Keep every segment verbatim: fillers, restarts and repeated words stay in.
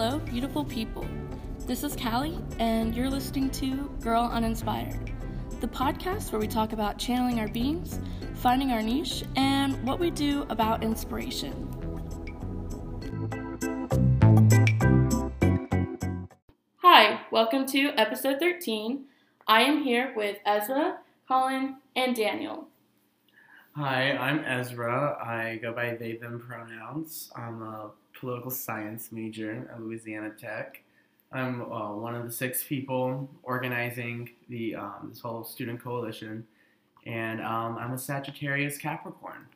Hello, beautiful people. This is Callie, and you're listening to Girl Uninspired, the podcast where we talk about channeling our beings, finding our niche, and what we do about inspiration. Hi, welcome to episode thirteen. I am here with Ezra, Colin, and Daniel. Hi, I'm Ezra. I go by they, them pronouns. I'm a political science major at Louisiana Tech. I'm uh, one of the six people organizing the um, this whole student coalition, and um, I'm a Sagittarius Capricorn.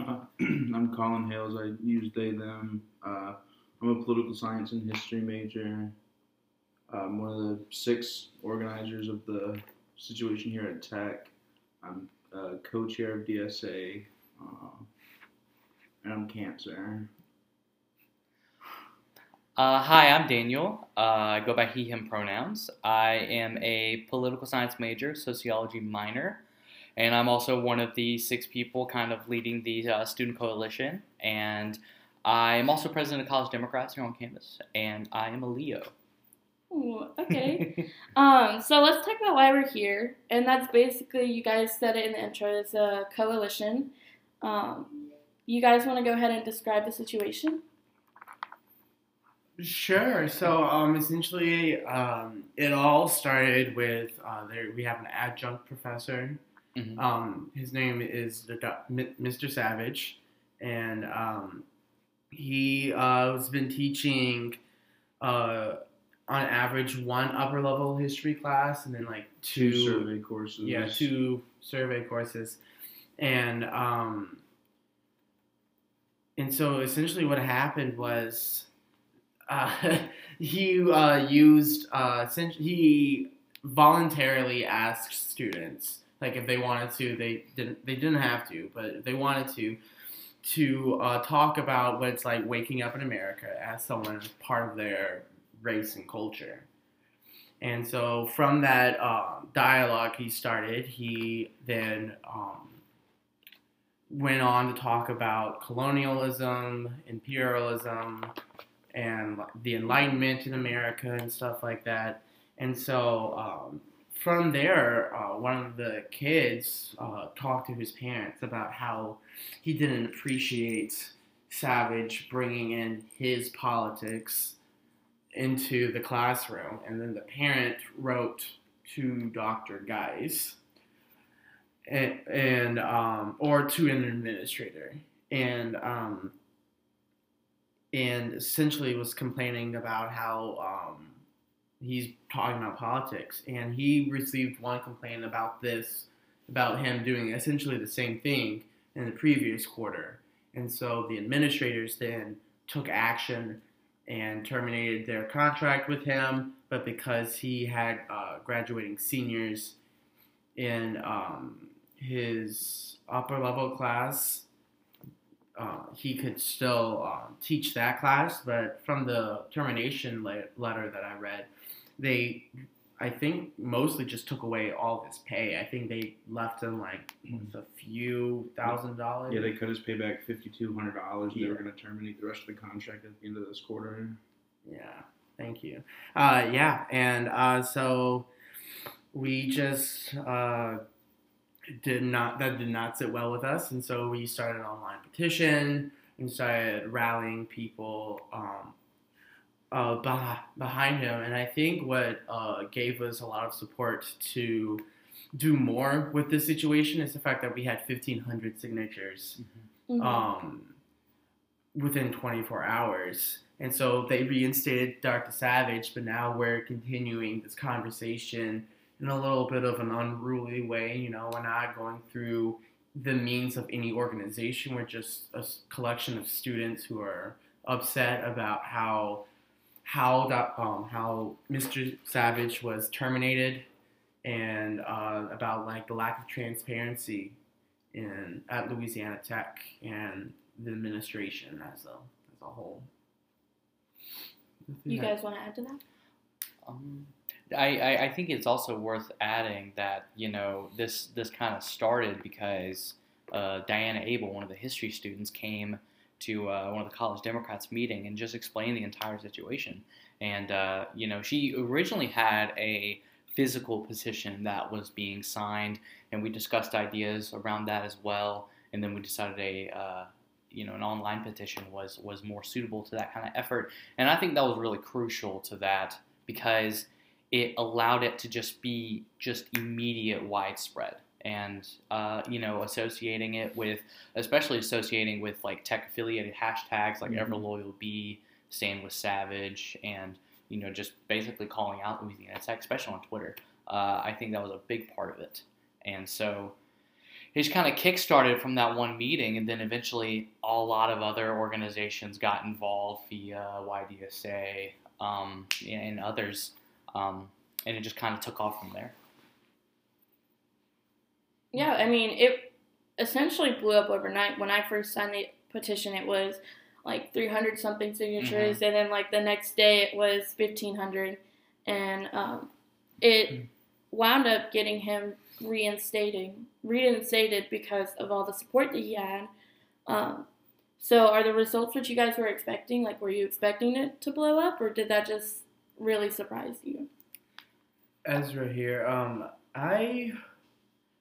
Uh, I'm Colin Hales. I use they, them. Uh, I'm a political science and history major. I'm one of the six organizers of the situation here at Tech. I'm uh, co-chair of D S A, uh, and I'm Cancer. Uh, hi, I'm Daniel. Uh, I go by he, him pronouns. I am a political science major, sociology minor, and I'm also one of the six people kind of leading the uh, student coalition, and I am also president of College Democrats here on campus, and I am a Leo. Ooh, okay. um, so let's talk about why we're here, and that's basically, you guys said it in the intro, it's a coalition. Um, you guys want to go ahead and describe the situation? Sure. So um, essentially, um, it all started with uh, there, we have an adjunct professor. Mm-hmm. Um, his name is Mister Savage, and um, he uh, has been teaching uh, on average one upper level history class, and then like two, two survey courses. Yeah, two survey courses, and um, and so essentially, what happened was. Uh, he uh, used, uh, he voluntarily asked students, like if they wanted to, they didn't, they didn't have to, but if they wanted to, to uh, talk about what it's like waking up in America as someone as part of their race and culture. And so from that uh, dialogue he started, he then um, went on to talk about colonialism, imperialism, and the Enlightenment in America and stuff like that. And so um, from there, uh, one of the kids uh, talked to his parents about how he didn't appreciate Savage bringing in his politics into the classroom. And then the parent wrote to Doctor Geis and, and um, or to an administrator. And... Um, and essentially was complaining about how um, he's talking about politics. And he received one complaint about this, about him doing essentially the same thing in the previous quarter. And so the administrators then took action and terminated their contract with him, but because he had uh, graduating seniors in um, his upper-level class, Uh, he could still uh, teach that class, but from the termination le- letter that I read, they, I think, mostly just took away all of his pay. I think they left him like a few thousand dollars. Yeah, they cut his pay back five thousand two hundred dollars. Yeah. They were going to terminate the rest of the contract at the end of this quarter. Yeah, thank you. Uh, yeah, and uh, so we just... Uh, Did not that did not sit well with us, and so we started an online petition and started rallying people um, uh, bah, behind him. And I think what uh, gave us a lot of support to do more with this situation is the fact that we had fifteen hundred signatures mm-hmm. um, within twenty-four hours. And so they reinstated Doctor Savage, but now we're continuing this conversation in a little bit of an unruly way. You know, we're not going through the means of any organization. We're just a collection of students who are upset about how how that, um, how Mister Savage was terminated, and uh, about like the lack of transparency in at Louisiana Tech and the administration as a as a whole. You guys want to add to that? Um. I, I think it's also worth adding that, you know, this this kind of started because uh, Diana Abel, one of the history students, came to uh, one of the College Democrats meeting and just explained the entire situation. And, uh, you know, she originally had a physical petition that was being signed, and we discussed ideas around that as well. And then we decided a, uh, you know, an online petition was, was more suitable to that kind of effort. And I think that was really crucial to that because it allowed it to just be just immediate widespread. And, uh, you know, associating it with, especially associating with, like, tech-affiliated hashtags like mm-hmm. EverLoyalB, Stand with Savage, and, you know, just basically calling out Louisiana Tech, especially on Twitter. Uh, I think that was a big part of it. And so it just kind of kick-started from that one meeting, and then eventually a lot of other organizations got involved via Y D S A um, and others, um, and it just kind of took off from there. Yeah, I mean, it essentially blew up overnight. When I first signed the petition, it was like three hundred something signatures, mm-hmm. and then like the next day it was fifteen hundred, and um, it wound up getting him reinstating, reinstated because of all the support that he had. Um, so are the results what you guys were expecting? Like, were you expecting it to blow up, or did that just really surprise you? Ezra here. Um, I...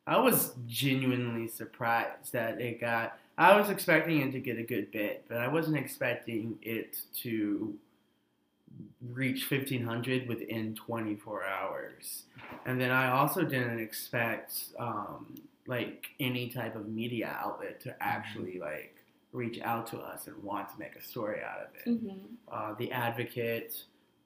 I was genuinely surprised that it got, I was expecting it to get a good bit, but I wasn't expecting it to reach fifteen hundred within twenty-four hours. And then I also didn't expect, um, like, any type of media outlet to actually, like, reach out to us and want to make a story out of it. Mm-hmm. Uh, The Advocate,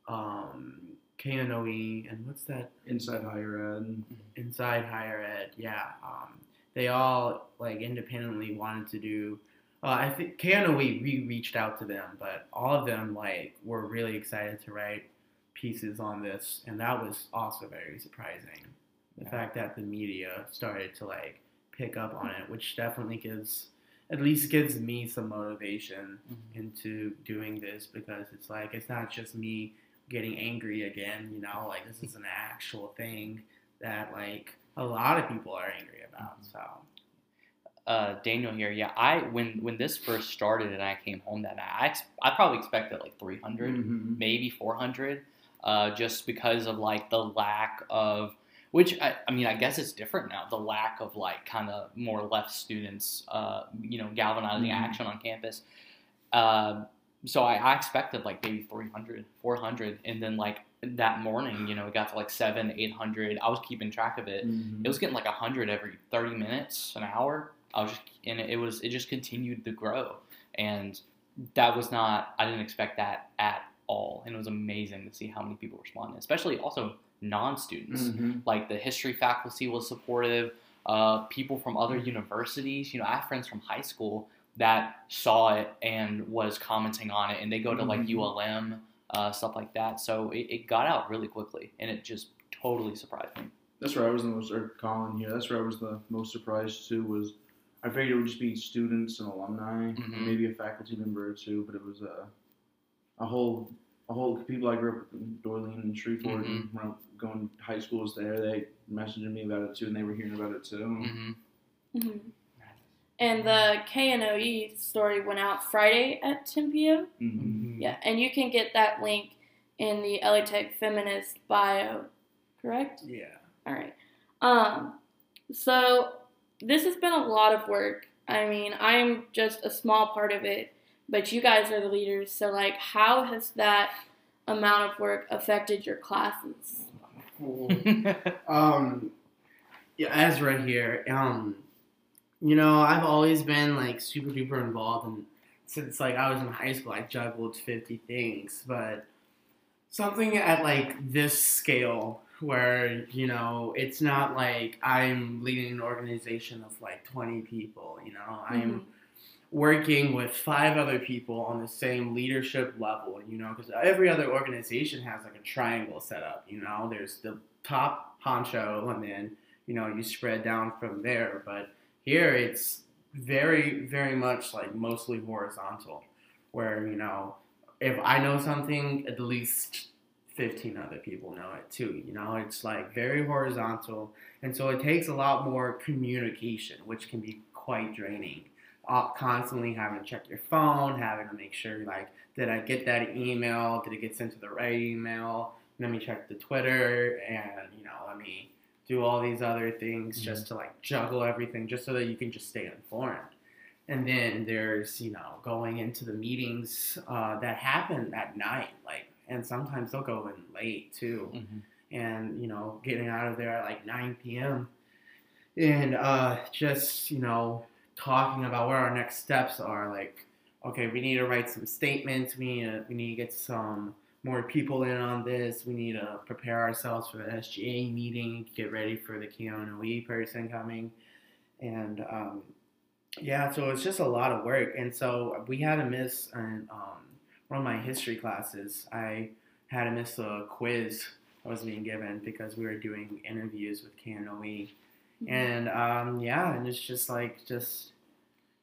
um... K N O E, and what's that? Inside Higher Ed. Inside Higher Ed, yeah. Um, they all, like, independently wanted to do, uh, I think K N O E, we reached out to them, but all of them, like, were really excited to write pieces on this, and that was also very surprising. The yeah. fact that the media started to, like, pick up on it, which definitely gives, at least gives me some motivation mm-hmm. into doing this, because it's like, it's not just me getting angry again, you know, like, this is an actual thing that, like, a lot of people are angry about, so. Uh, Daniel here, yeah, I, when, when this first started and I came home that night, I, ex- I probably expected, like, three hundred, mm-hmm. maybe four hundred, uh, just because of, like, the lack of, which, I, I mean, I guess it's different now, the lack of, like, kind of more left students, uh, you know, galvanizing mm-hmm. action on campus, uh, So I, I expected, like, maybe three hundred, four hundred, and then, like, that morning, you know, it got to, like, seven hundred, eight hundred. I was keeping track of it. Mm-hmm. It was getting, like, one hundred every thirty minutes, an hour. I was just, and it was, it just continued to grow. And that was not, I didn't expect that at all. And it was amazing to see how many people responded, especially also non-students. Mm-hmm. Like, the history faculty was supportive. Uh, people from other universities. You know, I have friends from high school that saw it and was commenting on it, and they go to, like, U L M, uh, stuff like that. So it, it got out really quickly, and it just totally surprised me. That's where I was the most, or Colin here, that's where I was the most surprised too, was I figured it would just be students and alumni, mm-hmm. maybe a faculty member or two, but it was a, a whole, a whole, people I grew up with, Dorleen and Shreveport, mm-hmm. and going to high schools there, they messaged me about it too, and they were hearing about it too. Mm-hmm. Mm-hmm. And the K N O E story went out Friday at ten p.m. Mm-hmm. Yeah, and you can get that link in the L A Tech Feminist bio, correct? Yeah. All right. Um, so this has been a lot of work. I mean, I'm just a small part of it, but you guys are the leaders. So, like, how has that amount of work affected your classes? um, yeah, Ezra here. Um. You know, I've always been, like, super duper involved, and since, like, I was in high school, I juggled fifty things, but something at, like, this scale where, you know, it's not like I'm leading an organization of, like, twenty people, you know, mm-hmm. I'm working with five other people on the same leadership level, you know, because every other organization has, like, a triangle set up, you know, there's the top honcho, and then, you know, you spread down from there, but here, it's very, very much, like, mostly horizontal, where, you know, if I know something, at least fifteen other people know it, too, you know? It's, like, very horizontal, and so it takes a lot more communication, which can be quite draining. uh, constantly having to check your phone, having to make sure, like, did I get that email? Did it get sent to the right email? Let me check the Twitter, and, you know, let me do all these other things mm-hmm. just to, like, juggle everything just so that you can just stay informed. And then there's, you know, going into the meetings uh, that happen at night, like, and sometimes they'll go in late, too. Mm-hmm. And, you know, getting out of there at, like, nine p.m. and uh, just, you know, talking about what our next steps are. Like, okay, we need to write some statements. We need to, we need to get some more people in on this. We need to prepare ourselves for the S G A meeting, get ready for the K N O E person coming. And, um, yeah, so it's just a lot of work. And so we had to miss an, um, one of my history classes. I had to miss a quiz I was being given because we were doing interviews with K N O E. And, um, yeah, and it's just, like, just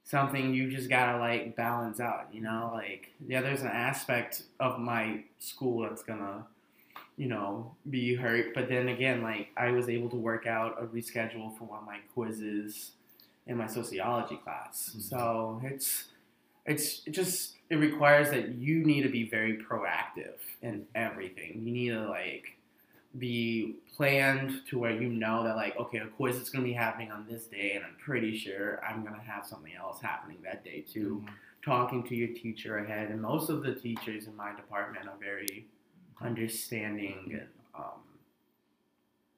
something you just gotta, like, balance out, you know? Like, yeah, there's an aspect of my school that's gonna, you know, be hurt. But then again, like, I was able to work out a reschedule for one of my quizzes in my sociology class. Mm-hmm. So it's, it's it just, it requires that you need to be very proactive in everything. You need to, like, be planned to where you know that, like, okay, a quiz is going to be happening on this day, and I'm pretty sure I'm going to have something else happening that day too. Mm-hmm. Talking to your teacher ahead, and most of the teachers in my department are very understanding mm-hmm. and um,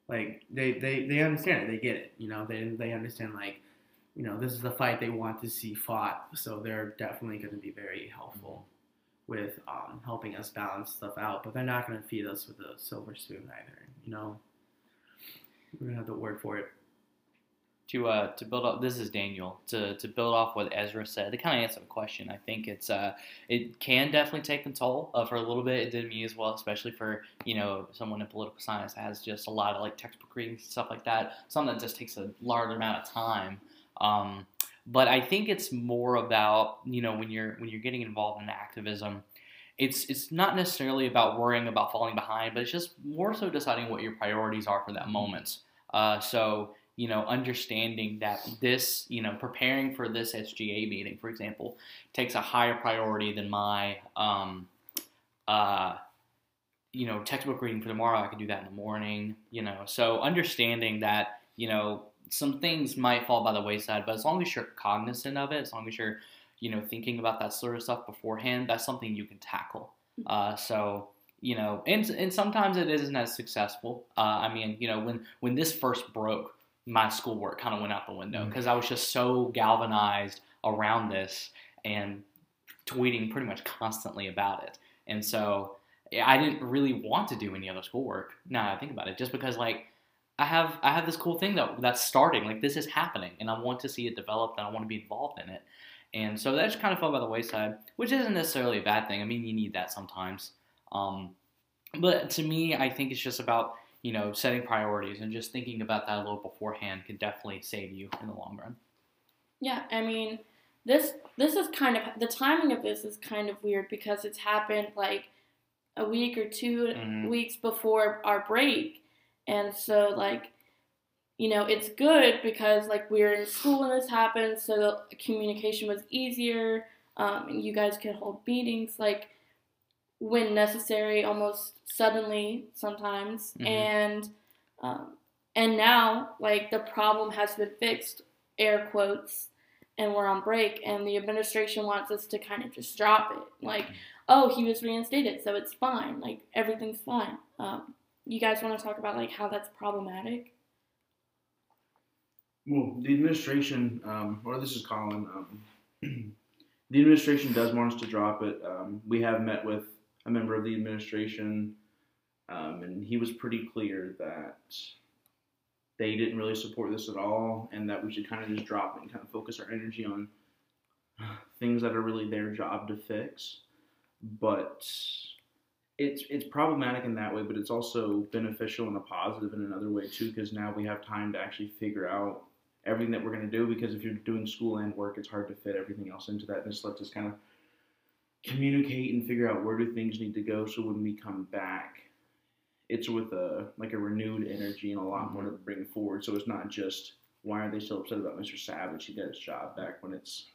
like they, they, they understand it, they get it, you know, they they understand, like, you know, this is the fight they want to see fought, so they're definitely going to be very helpful with um, helping us balance stuff out, but they're not going to feed us with a silver spoon either, you know? We're going to have to work for it. To uh, to build off, this is Daniel, to to build off what Ezra said, to kind of answer the question, I think it's, uh, it can definitely take the toll uh, for a little bit. It did me as well, especially for, you know, someone in political science that has just a lot of, like, textbook reading, stuff like that, something that just takes a large amount of time. Um, But I think it's more about, you know, when you're when you're getting involved in activism, it's it's not necessarily about worrying about falling behind, but it's just more so deciding what your priorities are for that moment. Uh, so, you know, understanding that this, you know, preparing for this S G A meeting, for example, takes a higher priority than my, um, uh, you know, textbook reading for tomorrow. I can do that in the morning, you know. So understanding that, you know, some things might fall by the wayside, but as long as you're cognizant of it, as long as you're, you know, thinking about that sort of stuff beforehand, that's something you can tackle. Uh, so, you know, and and sometimes it isn't as successful. Uh, I mean, you know, when, when this first broke, my schoolwork kind of went out the window because mm-hmm. I was just so galvanized around this and tweeting pretty much constantly about it. And so I didn't really want to do any other schoolwork, now that I think about it, just because, like, I have I have this cool thing that that's starting, like, this is happening, and I want to see it develop, and I want to be involved in it. And so that just kind of fell by the wayside, which isn't necessarily a bad thing. I mean, you need that sometimes. Um, but to me, I think it's just about, you know, setting priorities, and just thinking about that a little beforehand can definitely save you in the long run. Yeah, I mean, this this is kind of, the timing of this is kind of weird because it's happened, like, a week or two mm-hmm. weeks before our break. And so, like, you know, it's good because, like, we were in school when this happened, so the communication was easier. Um, and you guys could hold meetings, like, when necessary, almost suddenly sometimes. Mm-hmm. And um, and now, like, the problem has been fixed, air quotes, and we're on break. And the administration wants us to kind of just drop it. Like, oh, he was reinstated, so it's fine. Like, everything's fine. Um You guys want to talk about, like, how that's problematic? Well, the administration, um, or this is Colin, um, the administration does want us to drop it. Um, we have met with a member of the administration, um, and he was pretty clear that they didn't really support this at all, and that we should kind of just drop it and kind of focus our energy on things that are really their job to fix. But It's it's problematic in that way, but it's also beneficial and a positive in another way, too, because now we have time to actually figure out everything that we're going to do, because if you're doing school and work, it's hard to fit everything else into that. This lets us kind of communicate and figure out where do things need to go, so when we come back, it's with a like a renewed energy and a lot more to bring forward. So it's not just, why are they so upset about Mister Savage? He did his job back when it's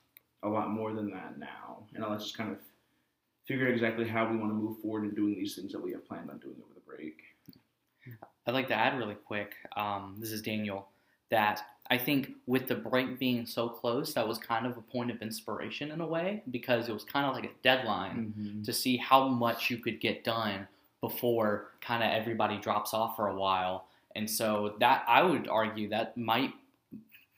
a lot more than that now. And let's just kind of figure out exactly how we want to move forward in doing these things that we have planned on doing over the break. I'd like to add really quick, um, this is Daniel, that I think with the break being so close, that was kind of a point of inspiration in a way, because it was kind of like a deadline mm-hmm. to see how much you could get done before kind of everybody drops off for a while. And so that, I would argue, that might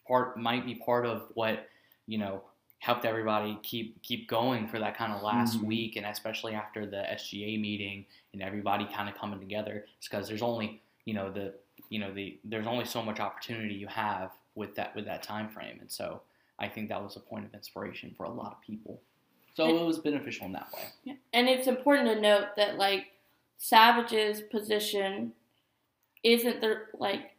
part might be part of what, you know, helped everybody keep keep going for that kind of last mm-hmm. week, and especially after the S G A meeting and everybody kind of coming together. It's because there's only, you know, the you know the there's only so much opportunity you have with that with that time frame. And so I think that was a point of inspiration for a lot of people. So and, it was beneficial in that way. Yeah. And it's important to note that, like, Savage's position isn't the like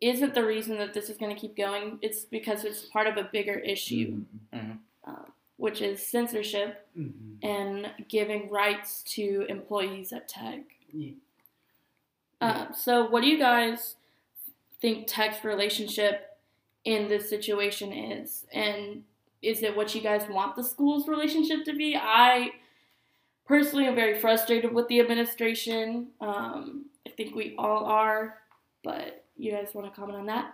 isn't the reason that this is going to keep going. It's because it's part of a bigger issue, mm-hmm. uh, which is censorship mm-hmm. and giving rights to employees at tech. Yeah. Uh, so what do you guys think tech's relationship in this situation is? And is it what you guys want the school's relationship to be? I personally am very frustrated with the administration. Um, I think we all are, but you guys want to comment on that?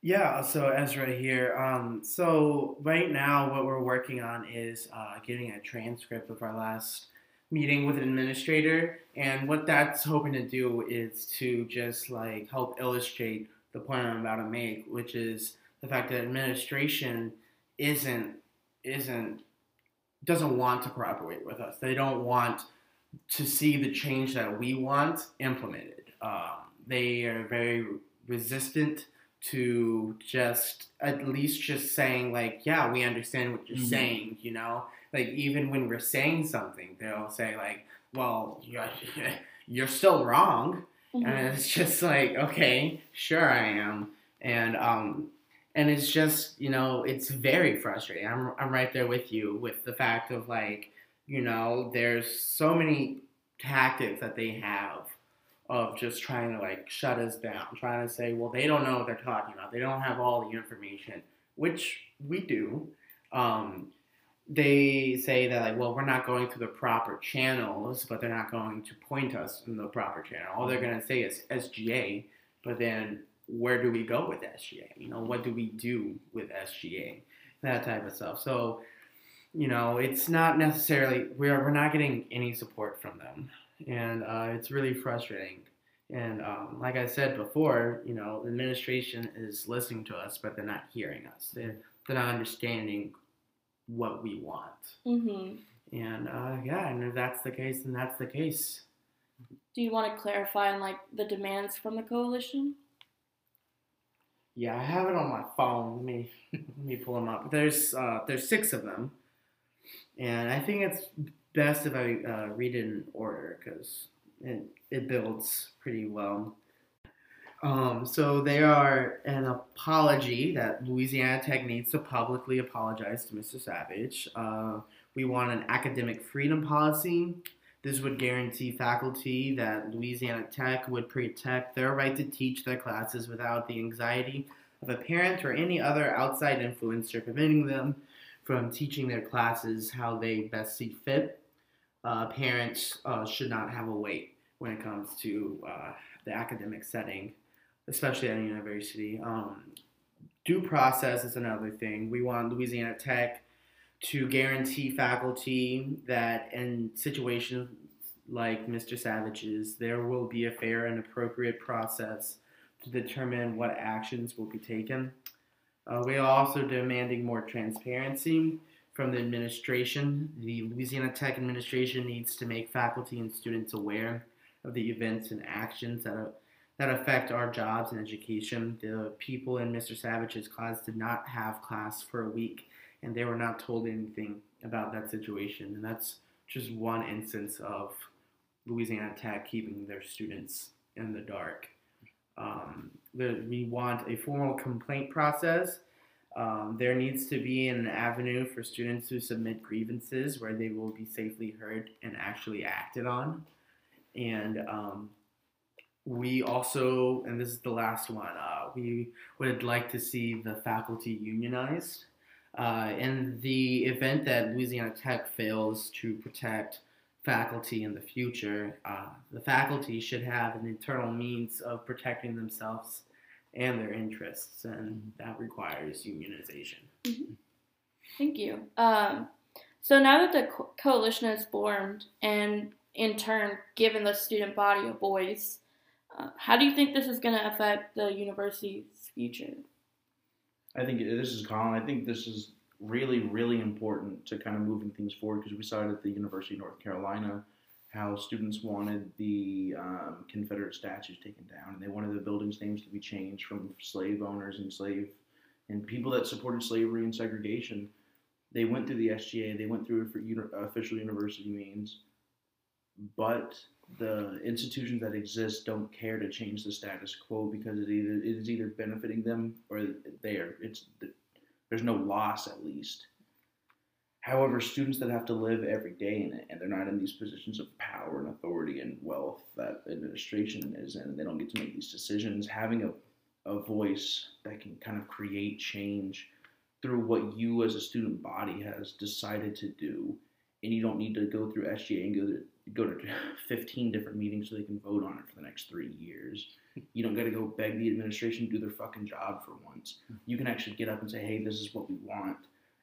Yeah, so Ezra here. Um, so right now what we're working on is uh, getting a transcript of our last meeting with an administrator. And what that's hoping to do is to just, like, help illustrate the point I'm about to make, which is the fact that administration isn't isn't... doesn't want to cooperate with us. They don't want to see the change that we want implemented. Um, they are very resistant to just at least just saying, like, yeah, we understand what you're mm-hmm. saying, you know? Like, even when we're saying something, they'll say, like, well, you're, you're still wrong. Mm-hmm. And it's just like, okay, sure I am. And, um... And it's just, you know, it's very frustrating. I'm I'm right there with you with the fact of, like, you know, there's so many tactics that they have of just trying to, like, shut us down, trying to say, well, they don't know what they're talking about. They don't have all the information, which we do. Um, they say that, like, well, we're not going through the proper channels, but they're not going to point us in the proper channel. All they're going to say is S G A, but then where do we go with S G A? You know, what do we do with S G A? That type of stuff. So, you know, it's not necessarily, we're we're not getting any support from them. And uh, it's really frustrating. And um, like I said before, you know, the administration is listening to us, but they're not hearing us. They're, they're not understanding what we want. Mm-hmm. And uh, yeah, and if that's the case, then that's the case. Do you want to clarify on, like, the demands from the coalition? Yeah, I have it on my phone. Let me let me pull them up. There's uh, there's six of them, and I think it's best if I uh, read it in order because it it builds pretty well. Um, so they are an apology that Louisiana Tech needs to publicly apologize to Mister Savage. Uh, we want an academic freedom policy. This would guarantee faculty that Louisiana Tech would protect their right to teach their classes without the anxiety of a parent or any other outside influencer preventing them from teaching their classes how they best see fit. Uh, parents uh, should not have a weight when it comes to uh, the academic setting, especially at a university. Um, due process is another thing. We want Louisiana Tech to guarantee faculty that in situations like Mister Savage's, there will be a fair and appropriate process to determine what actions will be taken. Uh, we are also demanding more transparency from the administration. The Louisiana Tech administration needs to make faculty and students aware of the events and actions that are, that affect our jobs and education. The people in Mister Savage's class did not have class for a week, and they were not told anything about that situation. And that's just one instance of Louisiana Tech keeping their students in the dark. Um, the, we want a formal complaint process. Um, there needs to be an avenue for students who submit grievances where they will be safely heard and actually acted on. And um, we also, and this is the last one, uh, we would like to see the faculty unionized. Uh, in the event that Louisiana Tech fails to protect faculty in the future, uh, the faculty should have an internal means of protecting themselves and their interests, and that requires unionization. Mm-hmm. Thank you. Um, so now that the co- coalition is formed and in turn given the student body a voice, uh, how do you think this is going to affect the university's future? I think this is Colin. I think this is really, really important to kind of moving things forward, because we saw it at the University of North Carolina how students wanted the um, Confederate statues taken down, and they wanted the buildings' names to be changed from slave owners and slave and people that supported slavery and segregation. They went through the S G A, they went through official university means, but the institutions that exist don't care to change the status quo because it, either, it is either benefiting them or they are, it's, there's no loss at least. However, students that have to live every day in it, and they're not in these positions of power and authority and wealth that administration is in, and they don't get to make these decisions, having a a voice that can kind of create change through what you as a student body has decided to do. And you don't need to go through S G A and go to, go to fifteen different meetings so they can vote on it for the next three years. You don't got to go beg the administration to do their fucking job for once. You can actually get up and say, hey, this is what we want.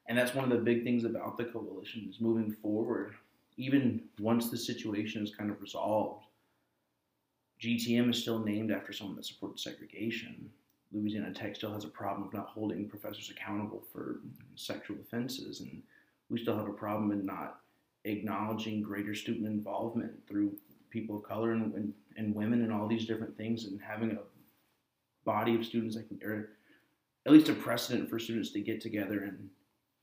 And that's one of the big things about the coalition is moving forward. Even once the situation is kind of resolved, G T M is still named after someone that supported segregation. Louisiana Tech still has a problem of not holding professors accountable for sexual offenses, and we still have a problem in not acknowledging greater student involvement through people of color and, and, and women and all these different things, and having a body of students that can, or at least a precedent for students to get together and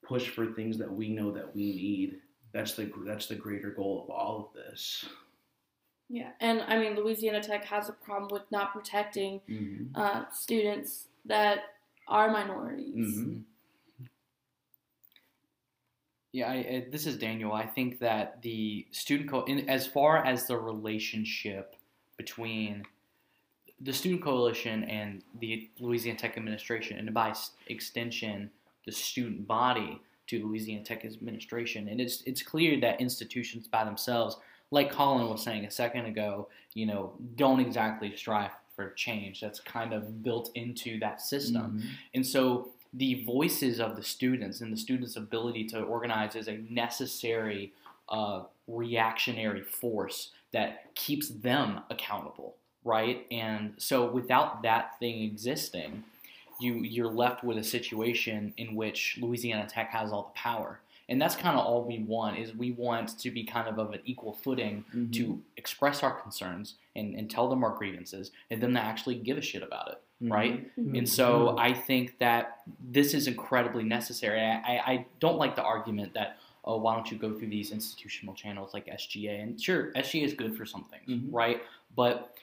push for things that we know that we need. That's the that's the greater goal of all of this. Yeah, and I mean, Louisiana Tech has a problem with not protecting mm-hmm. uh, students that are minorities. Mm-hmm. Yeah, I, I, this is Daniel. I think that the student, co- in, as far as the relationship between the student coalition and the Louisiana Tech administration, and by extension, the student body to Louisiana Tech administration, and it's it's clear that institutions by themselves, like Colin was saying a second ago, you know, don't exactly strive for change. That's kind of built into that system. Mm-hmm. And so the voices of the students and the students' ability to organize is a necessary uh, reactionary force that keeps them accountable, right? And so without that thing existing, you, you're left with a situation in which Louisiana Tech has all the power. And that's kind of all we want, is we want to be kind of of an equal footing mm-hmm. to express our concerns and, and tell them our grievances and them to actually give a shit about it, mm-hmm. right? Mm-hmm. And so I think that this is incredibly necessary. I, I, I don't like the argument that, oh, why don't you go through these institutional channels like S G A? And sure, S G A is good for some things, mm-hmm. right? But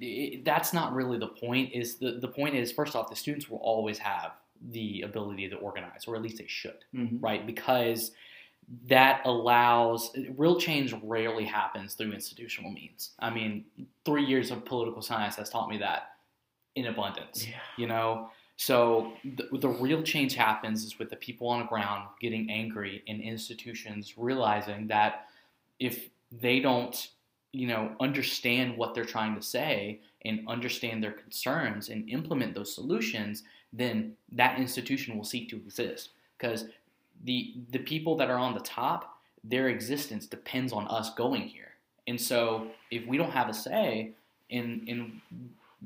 it, that's not really the point. Is the, the point is, first off, the students will always have the ability to organize, or at least they should, mm-hmm. right? Because that allows, real change rarely happens through institutional means. I mean, three years of political science has taught me that in abundance, yeah. you know? So the, the real change happens is with the people on the ground getting angry and institutions realizing that if they don't, you know, understand what they're trying to say and understand their concerns and implement those solutions, then that institution will seek to exist, because the the people that are on the top, their existence depends on us going here. And so if we don't have a say in in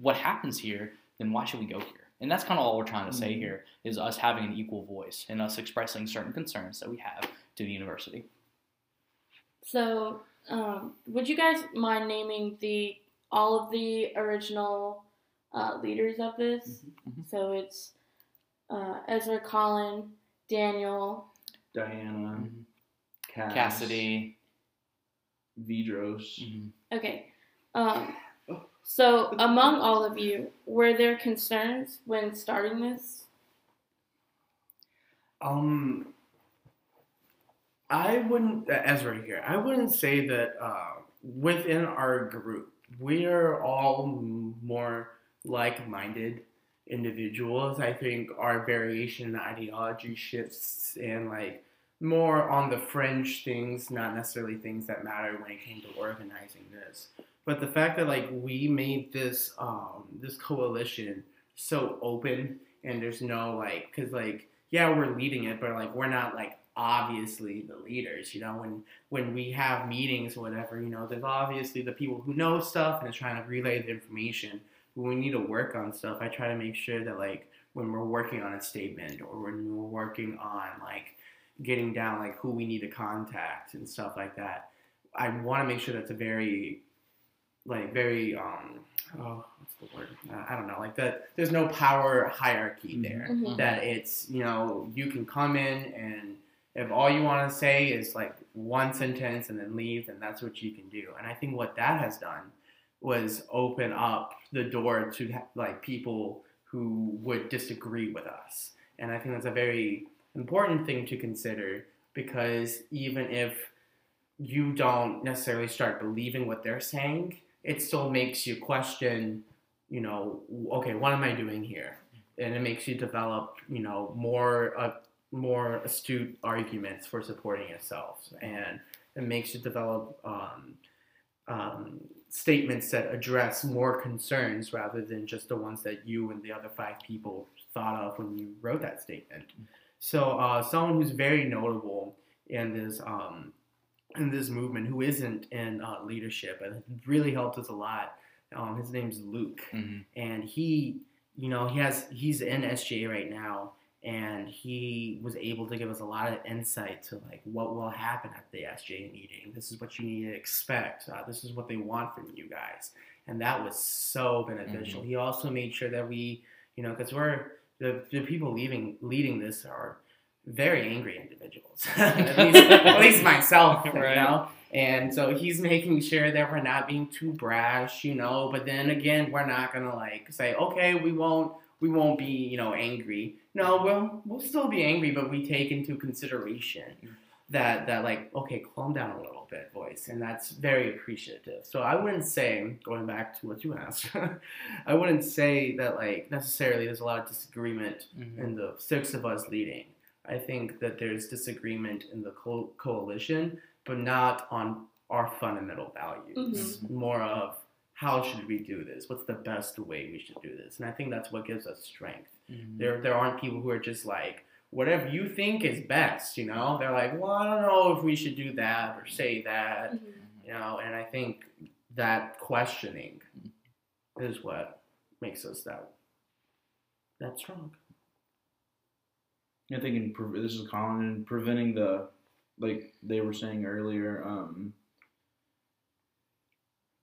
what happens here, then why should we go here? And that's kind of all we're trying to say here, is us having an equal voice and us expressing certain concerns that we have to the university. So um, would you guys mind naming the all of the original Uh, leaders of this, mm-hmm, mm-hmm. so it's uh, Ezra, Colin, Daniel, Diana, mm-hmm. Cass, Cassidy, Vedros. Mm-hmm. Okay, um, so among all of you, were there concerns when starting this? Um, I wouldn't, uh, Ezra here, I wouldn't say that uh, within our group we're all more like-minded individuals. I think our variation in ideology shifts and like more on the fringe things, not necessarily things that matter when it came to organizing this. But the fact that like we made this um, this coalition so open, and there's no like, because like yeah we're leading it, but like we're not like obviously the leaders, you know, when when we have meetings or whatever, you know, there's obviously the people who know stuff and are trying to relay the information. When we need to work on stuff, I try to make sure that like when we're working on a statement or when we're working on like getting down like who we need to contact and stuff like that, I want to make sure that's a very like very um oh what's the word uh, I don't know like that there's no power hierarchy there. Mm-hmm. That it's, you know, you can come in and if all you want to say is like one sentence and then leave, then that's what you can do. And I think what that has done was open up the door to like people who would disagree with us. And I think that's a very important thing to consider, because even if you don't necessarily start believing what they're saying, it still makes you question, you know, okay, what am I doing here? And it makes you develop, you know, more uh, more astute arguments for supporting yourself. And it makes you develop um, um, statements that address more concerns rather than just the ones that you and the other five people thought of when you wrote that statement. So uh, someone who's very notable in this um, in this movement, who isn't in uh, leadership and really helped us a lot, um, his name's Luke. Mm-hmm. And he, you know, he has he's in S G A right now, and he was able to give us a lot of insight to like what will happen at the S G A meeting. This is what you need to expect. Uh, this is what they want from you guys. And that was so beneficial. Mm-hmm. He also made sure that we, you know, because we're the, the people leaving, leading this are very angry individuals, at, least, at least myself, right. You know? And so he's making sure that we're not being too brash, you know, but then again, we're not gonna like say, okay, we won't, we won't be, you know, angry. No, we'll we'll still be angry, but we take into consideration that that like, okay, calm down a little bit, voice, and that's very appreciative. So I wouldn't say, going back to what you asked, I wouldn't say that like necessarily there's a lot of disagreement mm-hmm. in the six of us leading. I think that there's disagreement in the co- coalition, but not on our fundamental values. Mm-hmm. More of how should we do this? What's the best way we should do this? And I think that's what gives us strength. Mm-hmm. There there aren't people who are just like, whatever you think is best, you know? They're like, well, I don't know if we should do that or say that, mm-hmm. you know? And I think that questioning is what makes us that, that strong. I think in pre- this is Colin, in preventing the, like they were saying earlier, um,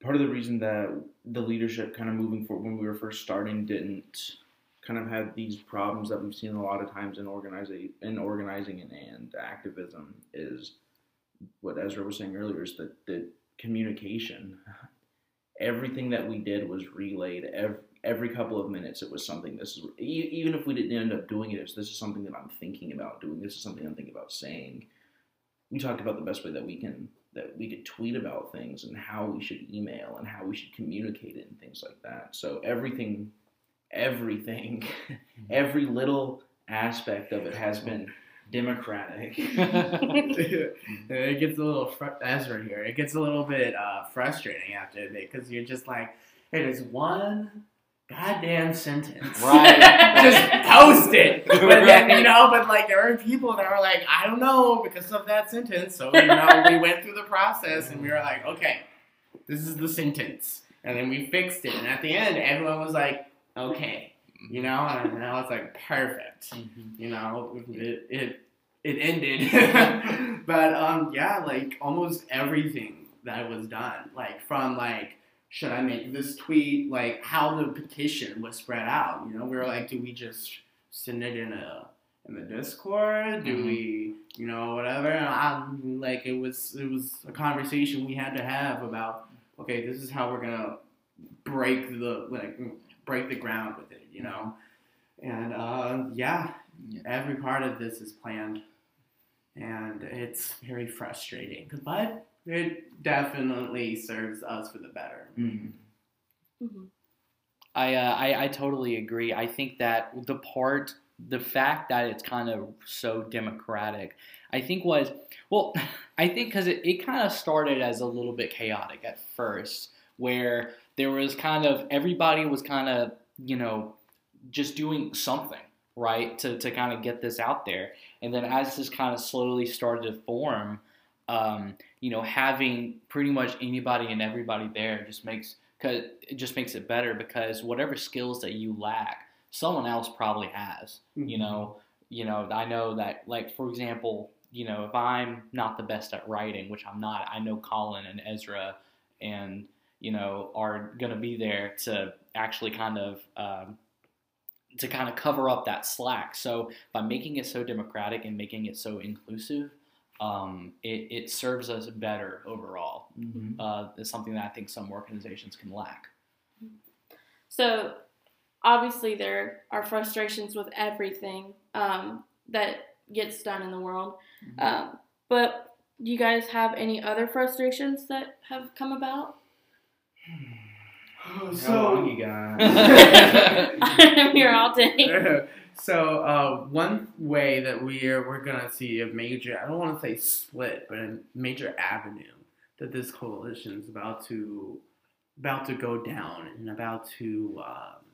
part of the reason that the leadership kind of moving forward when we were first starting didn't kind of have these problems that we've seen a lot of times in organizing, in organizing and, and activism is what Ezra was saying earlier, is that the communication. Everything that we did was relayed. Every, every couple of minutes it was something. This is, even if we didn't end up doing it, it was, this is something that I'm thinking about doing. This is something I'm thinking about saying. We talked about the best way that we can, that we could tweet about things and how we should email and how we should communicate it and things like that. So everything, everything, every little aspect of it has been democratic. It gets a little, fr- Ezra here, it gets a little bit uh, frustrating after a bit, because you're just like, it is one goddamn sentence. Right. Just post it. But then, you know, but like there are people that are like, I don't know because of that sentence. So, you know, we went through the process and we were like, okay, this is the sentence. And then we fixed it. And at the end, everyone was like, okay, you know, and now it's like perfect. Mm-hmm. You know, it it, it ended. But um, yeah, like almost everything that was done, like from like, should I make this tweet? Like how the petition was spread out. You know, we were like, do we just send it in a in the Discord? Do mm-hmm. we, you know, whatever? I'm, like it was it was a conversation we had to have about, okay, this is how we're gonna break the like break the ground with it, you know. And uh, yeah, yeah, every part of this is planned, and it's very frustrating, but It definitely serves us for the better. Mm-hmm. Mm-hmm. I, uh, I I totally agree. I think that the part, the fact that it's kind of so democratic, I think was, well, I think because it, it kind of started as a little bit chaotic at first, where there was kind of, everybody was kind of, you know, just doing something, right, to, to kind of get this out there. And then as this kind of slowly started to form, um, you know, having pretty much anybody and everybody there just makes, cause it just makes it better, because whatever skills that you lack, someone else probably has. Mm-hmm. You know, you know, I know that, like, for example, you know, if I'm not the best at writing, which I'm not, I know Colin and Ezra and, you know, are going to be there to actually kind of, um, to kind of cover up that slack. So by making it so democratic and making it so inclusive, um, it, it serves us better overall. Mm-hmm. Uh, it's something that I think some organizations can lack. So obviously there are frustrations with everything um, that gets done in the world. Mm-hmm. Um, but do you guys have any other frustrations that have come about? Oh, so how long you guys? I'm here all day. So uh, one way that we're we're gonna see a major, I don't want to say split, but a major avenue that this coalition is about to about to go down and about to um,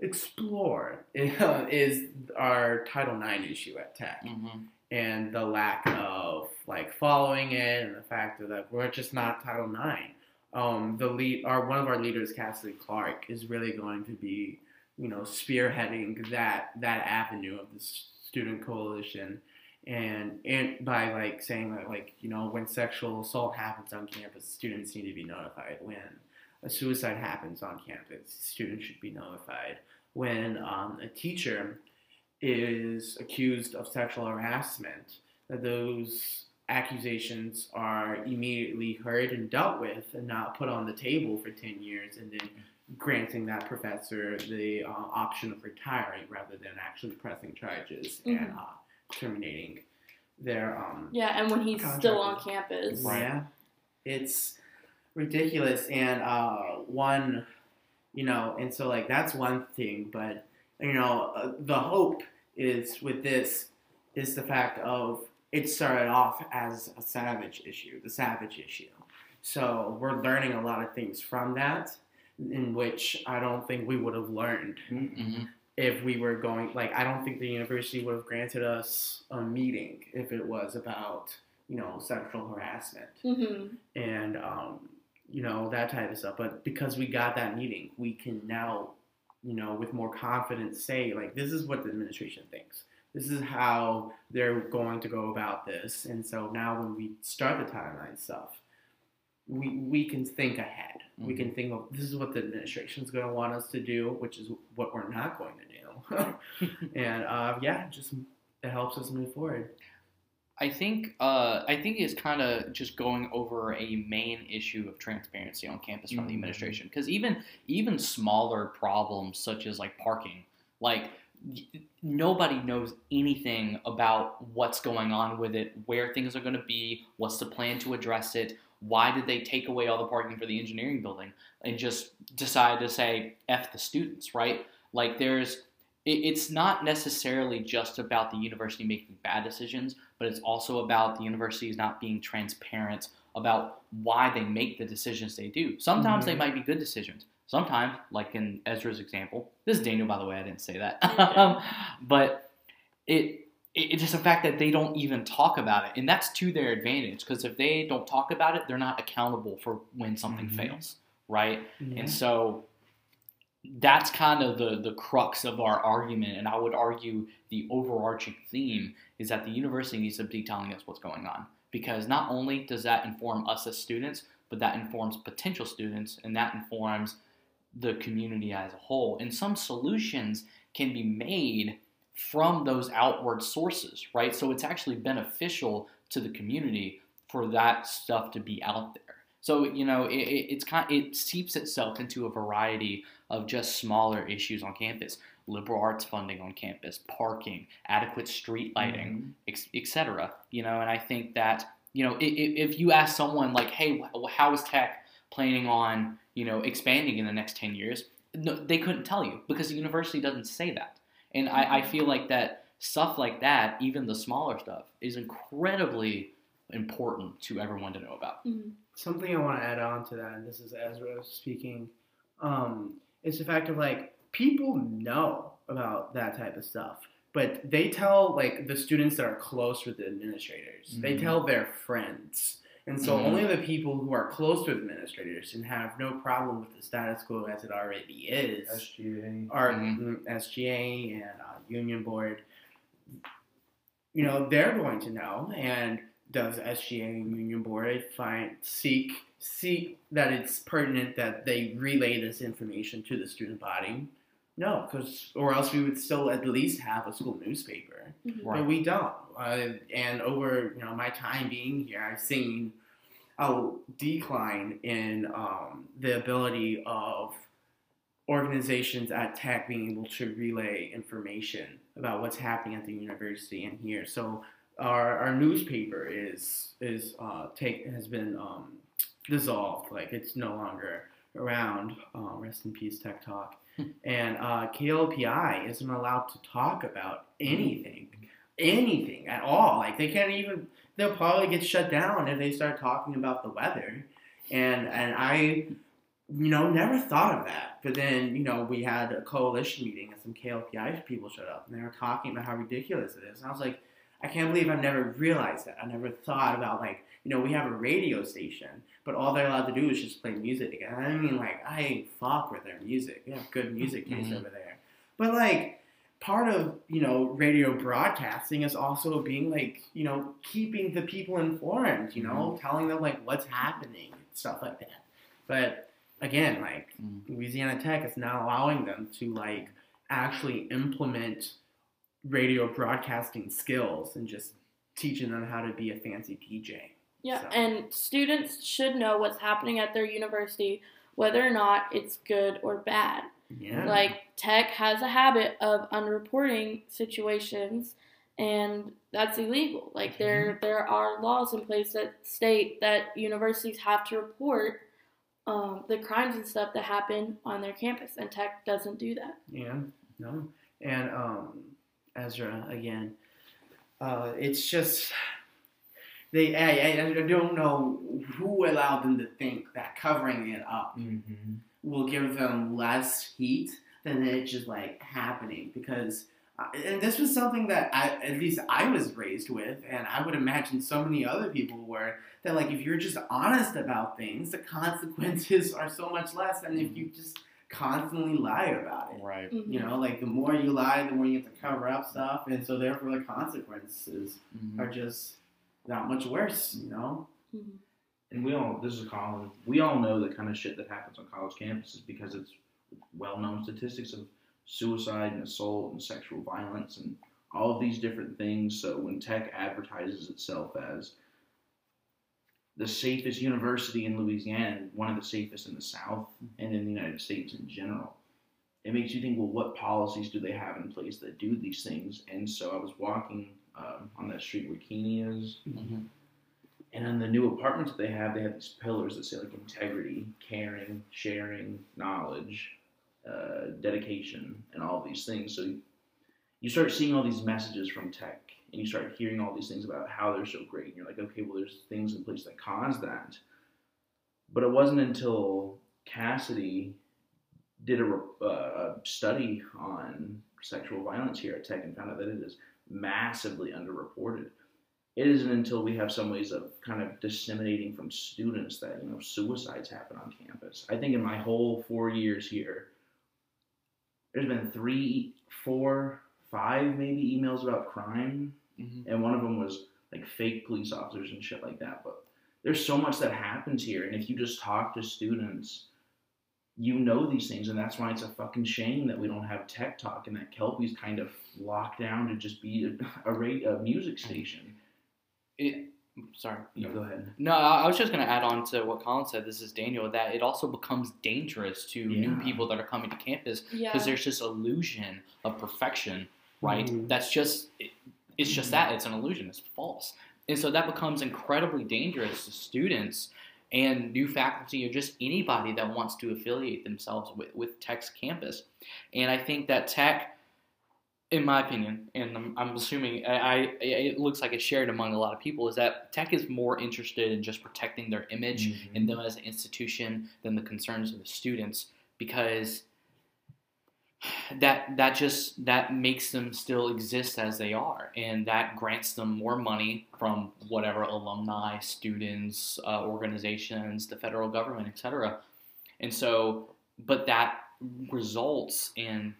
explore is our Title nine issue at Tech. Mm-hmm. And the lack of like following it, and the fact that we're just not Title nine. Um, the lead, our one of our leaders, Cassidy Clark, is really going to be, you know, spearheading that that avenue of the student coalition, and and by like saying that, like, you know, when sexual assault happens on campus, students need to be notified. When a suicide happens on campus, students should be notified. When um, a teacher is accused of sexual harassment, that those accusations are immediately heard and dealt with, and not put on the table for ten years, and then granting that professor the uh, option of retiring rather than actually pressing charges. Mm-hmm. And uh, terminating their um yeah and when he's contract. Still on campus. Right. Yeah, it's ridiculous. And uh one you know and so like that's one thing, but you know uh, the hope is with this is the fact of it started off as a savage issue, the savage issue. So we're learning a lot of things from that, in which I don't think we would have learned. Mm-mm. If we were going, like, I don't think the university would have granted us a meeting if it was about, you know, sexual harassment. Mm-hmm. And, um, you know, that type of stuff. But because we got that meeting, we can now, you know, with more confidence say, like, this is what the administration thinks. This is how they're going to go about this. And so now when we start the timeline stuff, we we can think ahead. Mm-hmm. We can think, well, this is what the administration is going to want us to do, which is what we're not going to do. And uh, yeah, just it helps us move forward. I think uh, I think it's kind of just going over a main issue of transparency on campus from mm-hmm. the administration. Because even even smaller problems such as like parking, like nobody knows anything about what's going on with it, where things are going to be, what's the plan to address it, why did they take away all the parking for the engineering building and just decide to say F the students, right? Like there's, it, it's not necessarily just about the university making bad decisions, but it's also about the universities not being transparent about why they make the decisions they do. Sometimes mm-hmm. they might be good decisions. Sometimes, like in Ezra's example, this is Daniel, by the way, I didn't say that, um, but it, it it's just the fact that they don't even talk about it, and that's to their advantage, because if they don't talk about it, they're not accountable for when something mm-hmm. fails, right? Mm-hmm. And so that's kind of the, the crux of our argument, and I would argue the overarching theme is that the university needs to be telling us what's going on, because not only does that inform us as students, but that informs potential students, and that informs the community as a whole. And some solutions can be made from those outward sources, right? So it's actually beneficial to the community for that stuff to be out there. So, you know, it, it's kind, it seeps itself into a variety of just smaller issues on campus. Liberal arts funding on campus, parking, adequate street lighting, mm-hmm. et cetera. You know, and I think that you know, if, if you ask someone like, hey, how is Tech planning on, you know, expanding in the next ten years? No, they couldn't tell you because the university doesn't say that. And I, I feel like that stuff like that, even the smaller stuff, is incredibly important to everyone to know about. Mm-hmm. Something I want to add on to that, and this is Ezra speaking, um, is the fact of, like, people know about that type of stuff, but they tell, like, the students that are close with the administrators. Mm-hmm. They tell their friends. And so mm-hmm. only the people who are close to administrators and have no problem with the status quo as it already is, S G A, are mm-hmm. S G A and uh, Union Board, you know, they're going to know. And does S G A and Union Board find seek seek that it's pertinent that they relay this information to the student body? No, because or else we would still at least have a school newspaper, mm-hmm. right. but we don't. Uh, and over you know my time being here, I've seen a decline in um, the ability of organizations at Tech being able to relay information about what's happening at the university and here. So our, our newspaper is is uh, take has been um, dissolved. Like, it's no longer around. Uh, rest in peace, Tech Talk. And uh, K L P I isn't allowed to talk about anything, anything at all. Like, they can't even, they'll probably get shut down if they start talking about the weather. And and I, you know, never thought of that. But then, you know, we had a coalition meeting and some K L P I people showed up. And they were talking about how ridiculous it is. And I was like, I can't believe I've never realized that. I never thought about, like, you know, we have a radio station, but all they're allowed to do is just play music. And I mean, like, I ain't fuck with their music. They have good music taste mm-hmm. over there. But, like, part of, you know, radio broadcasting is also being, like, you know, keeping the people informed, you know, mm-hmm. telling them, like, what's happening, stuff like that. But, again, like, mm-hmm. Louisiana Tech is not allowing them to, like, actually implement radio broadcasting skills and just teaching them how to be a fancy D J. Yeah, so. And students should know what's happening at their university, whether or not it's good or bad. Yeah. Like, Tech has a habit of unreporting situations, and that's illegal. Like, mm-hmm. there there are laws in place that state that universities have to report um, the crimes and stuff that happen on their campus, and Tech doesn't do that. Yeah, no. And um, Ezra, again, uh, it's just... They, I, I don't know who allowed them to think that covering it up mm-hmm. will give them less heat than it just, like, happening. Because, uh, and this was something that I, at least I was raised with, and I would imagine so many other people were, that, like, if you're just honest about things, the consequences are so much less than if you just constantly lie about it. Right. Mm-hmm. You know, like, the more you lie, the more you have to cover up stuff, and so therefore the consequences mm-hmm. are just... not much worse, you know? Mm-hmm. And we all, this is Colin, we all know the kind of shit that happens on college campuses because it's well-known statistics of suicide and assault and sexual violence and all of these different things. So when Tech advertises itself as the safest university in Louisiana, one of the safest in the South and in the United States in general, it makes you think, well, what policies do they have in place that do these things? And so I was walking... Um, on that street where Keeney is. Mm-hmm. And in the new apartments that they have, they have these pillars that say, like, integrity, caring, sharing, knowledge, uh, dedication, and all these things. So you, you start seeing all these messages from Tech, and you start hearing all these things about how they're so great. And you're like, okay, well, there's things in place that cause that. But it wasn't until Cassidy did a uh, study on sexual violence here at Tech and found out that it is massively underreported. It isn't until we have some ways of kind of disseminating from students that, you know, suicides happen on campus. I think in my whole four years here, there's been three, four, five maybe emails about crime, mm-hmm. and one of them was like fake police officers and shit like that. But there's so much that happens here, and if you just talk to students, you know these things, and that's why it's a fucking shame that we don't have Tech Talk and that Kelpie's kind of locked down to just be a, a, rate, a music station. It, sorry. No, go ahead. No, I was just going to add on to what Colin said. This is Daniel. That it also becomes dangerous to yeah. new people that are coming to campus because yeah. there's this illusion of perfection, right? Mm-hmm. That's just, it, it's just that. It's an illusion. It's false. And so that becomes incredibly dangerous to students and new faculty, or just anybody that wants to affiliate themselves with, with Tech's campus. And I think that Tech, in my opinion, and I'm, I'm assuming, I, I it looks like it's shared among a lot of people, is that Tech is more interested in just protecting their image mm-hmm. and them as an institution than the concerns of the students, because that that just that makes them still exist as they are, and that grants them more money from whatever alumni, students, uh, organizations, the federal government, et cetera. And so, but that results in,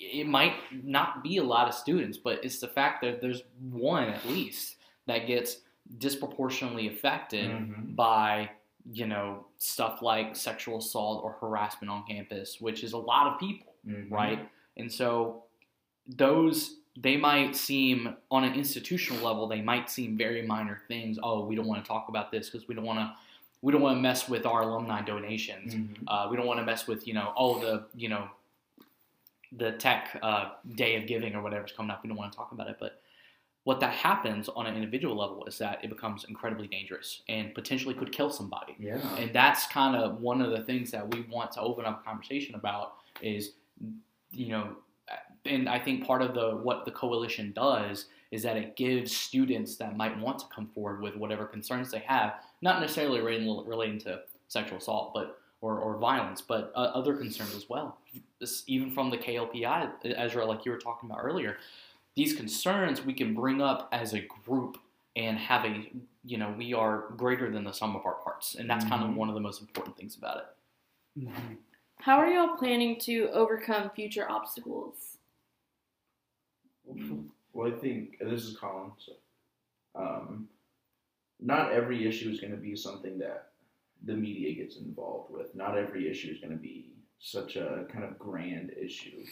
it might not be a lot of students, but it's the fact that there's one at least that gets disproportionately affected mm-hmm. by, you know, stuff like sexual assault or harassment on campus, which is a lot of people. Mm-hmm. Right? And so those, they might seem, on an institutional level, they might seem very minor things. Oh, we don't want to talk about this because we don't want to, we don't want to mess with our alumni donations. Mm-hmm. Uh, we don't want to mess with, you know, all the, you know, the Tech uh, day of giving or whatever's coming up. We don't want to talk about it. But what that happens on an individual level is that it becomes incredibly dangerous and potentially could kill somebody. Yeah. And that's kind of one of the things that we want to open up a conversation about is, you know, and I think part of the what the coalition does is that it gives students that might want to come forward with whatever concerns they have, not necessarily relating to sexual assault, but or, or violence, but uh, other concerns as well. This, even from the K L P I, Ezra, like you were talking about earlier, these concerns we can bring up as a group and have a, you know, we are greater than the sum of our parts, and that's mm-hmm. kind of one of the most important things about it. Mm-hmm. How are y'all planning to overcome future obstacles? Well, I think, this is Colin, so, um, not every issue is going to be something that the media gets involved with. Not every issue is going to be such a kind of grand issue.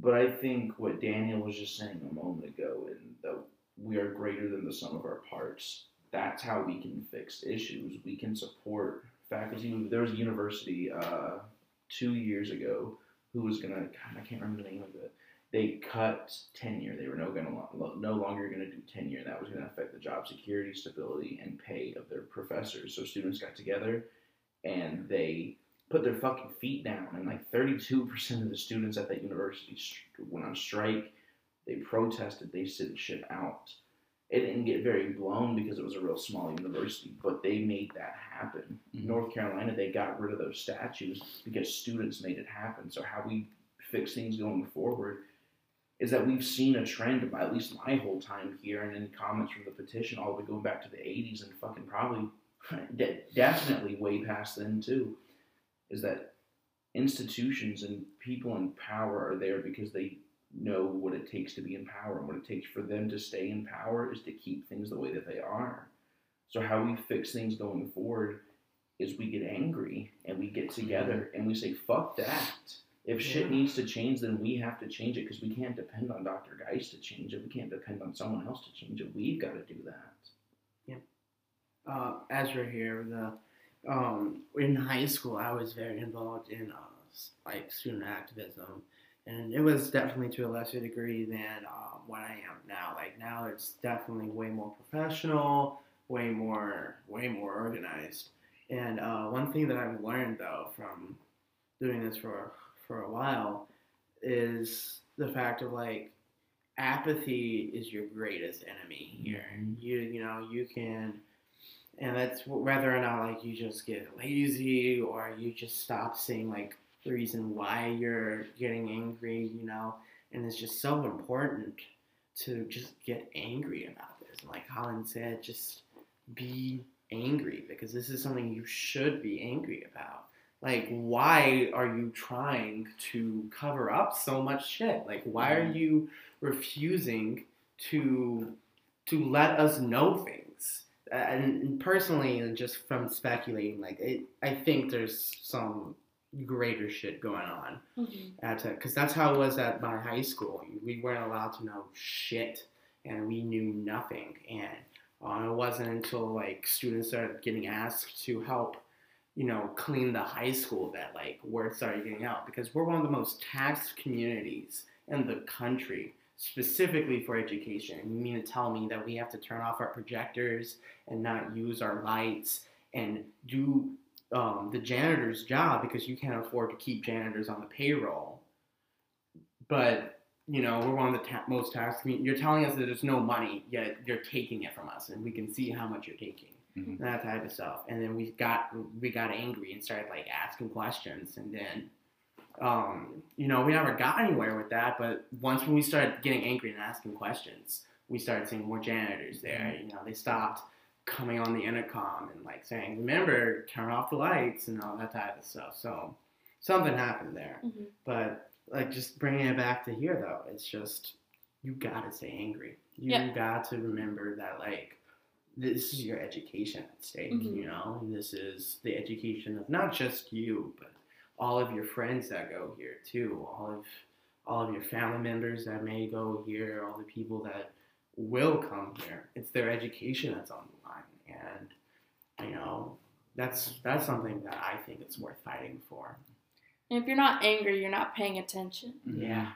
But I think what Daniel was just saying a moment ago, and that we are greater than the sum of our parts, that's how we can fix issues. We can support faculty. There was a university uh, two years ago who was gonna, God, I can't remember the name of it. They cut tenure. They were no gonna no longer gonna do tenure. That was gonna affect the job security, stability, and pay of their professors. So students got together and they put their fucking feet down. And like thirty-two percent of the students at that university went on strike. They protested. They sent shit out. It didn't get very blown because it was a real small university, but they made that happen. Mm-hmm. North Carolina, they got rid of those statues because students made it happen. So how we fix things going forward is that we've seen a trend, by at least my whole time here, and in comments from the petition all the way going back to the eighties and fucking probably de- definitely way past then too, is that institutions and people in power are there because they know what it takes to be in power, and what it takes for them to stay in power is to keep things the way that they are. So how we fix things going forward is we get angry and we get together and we say, fuck that. If shit needs to change, then we have to change it, because we can't depend on Doctor Geis to change it. We can't depend on someone else to change it. We've got to do that. Yeah. Uh, Ezra here, the, um, in high school, I was very involved in uh, like student activism. And it was definitely to a lesser degree than uh, what I am now. Like now it's definitely way more professional, way more, way more organized. And uh, one thing that I've learned though from doing this for, for a while is the fact of like apathy is your greatest enemy here. You, you know, you can, and that's whether or not like you just get lazy or you just stop seeing like the reason why you're getting angry, you know, and it's just so important to just get angry about this. And like Colin said, just be angry, because this is something you should be angry about. Like, why are you trying to cover up so much shit? Like, why are you refusing to to let us know things? And personally, and just from speculating, like, it, I think there's some greater shit going on mm-hmm. at Tech, because that's how it was at my high school. We weren't allowed to know shit, and we knew nothing. And uh, it wasn't until like students started getting asked to help, you know, clean the high school that like word started getting out, because we're one of the most taxed communities in the country. specifically for education. You mean to tell me that we have to turn off our projectors and not use our lights and do um, the janitor's job because you can't afford to keep janitors on the payroll? But, you know, we're one of the ta- most taxed. I mean, you're telling us that there's no money, yet you're taking it from us, and we can see how much you're taking. Mm-hmm. That type of stuff. And then we got we got angry and started like asking questions, and then um, you know, we never got anywhere with that. But once when we started getting angry and asking questions, we started seeing more janitors there. You know, they stopped coming on the intercom and like saying, "Remember, turn off the lights," and all that type of stuff. So something happened there. Mm-hmm. But like just bringing it back to here though, it's just you gotta stay angry. You yeah. got to remember that like. This is your education at stake, mm-hmm. you know? This is the education of not just you, but all of your friends that go here, too. All of all of your family members that may go here, all the people that will come here. It's their education that's on the line. And, you know, that's that's something that I think it's worth fighting for. And if you're not angry, you're not paying attention. Mm-hmm. Yeah.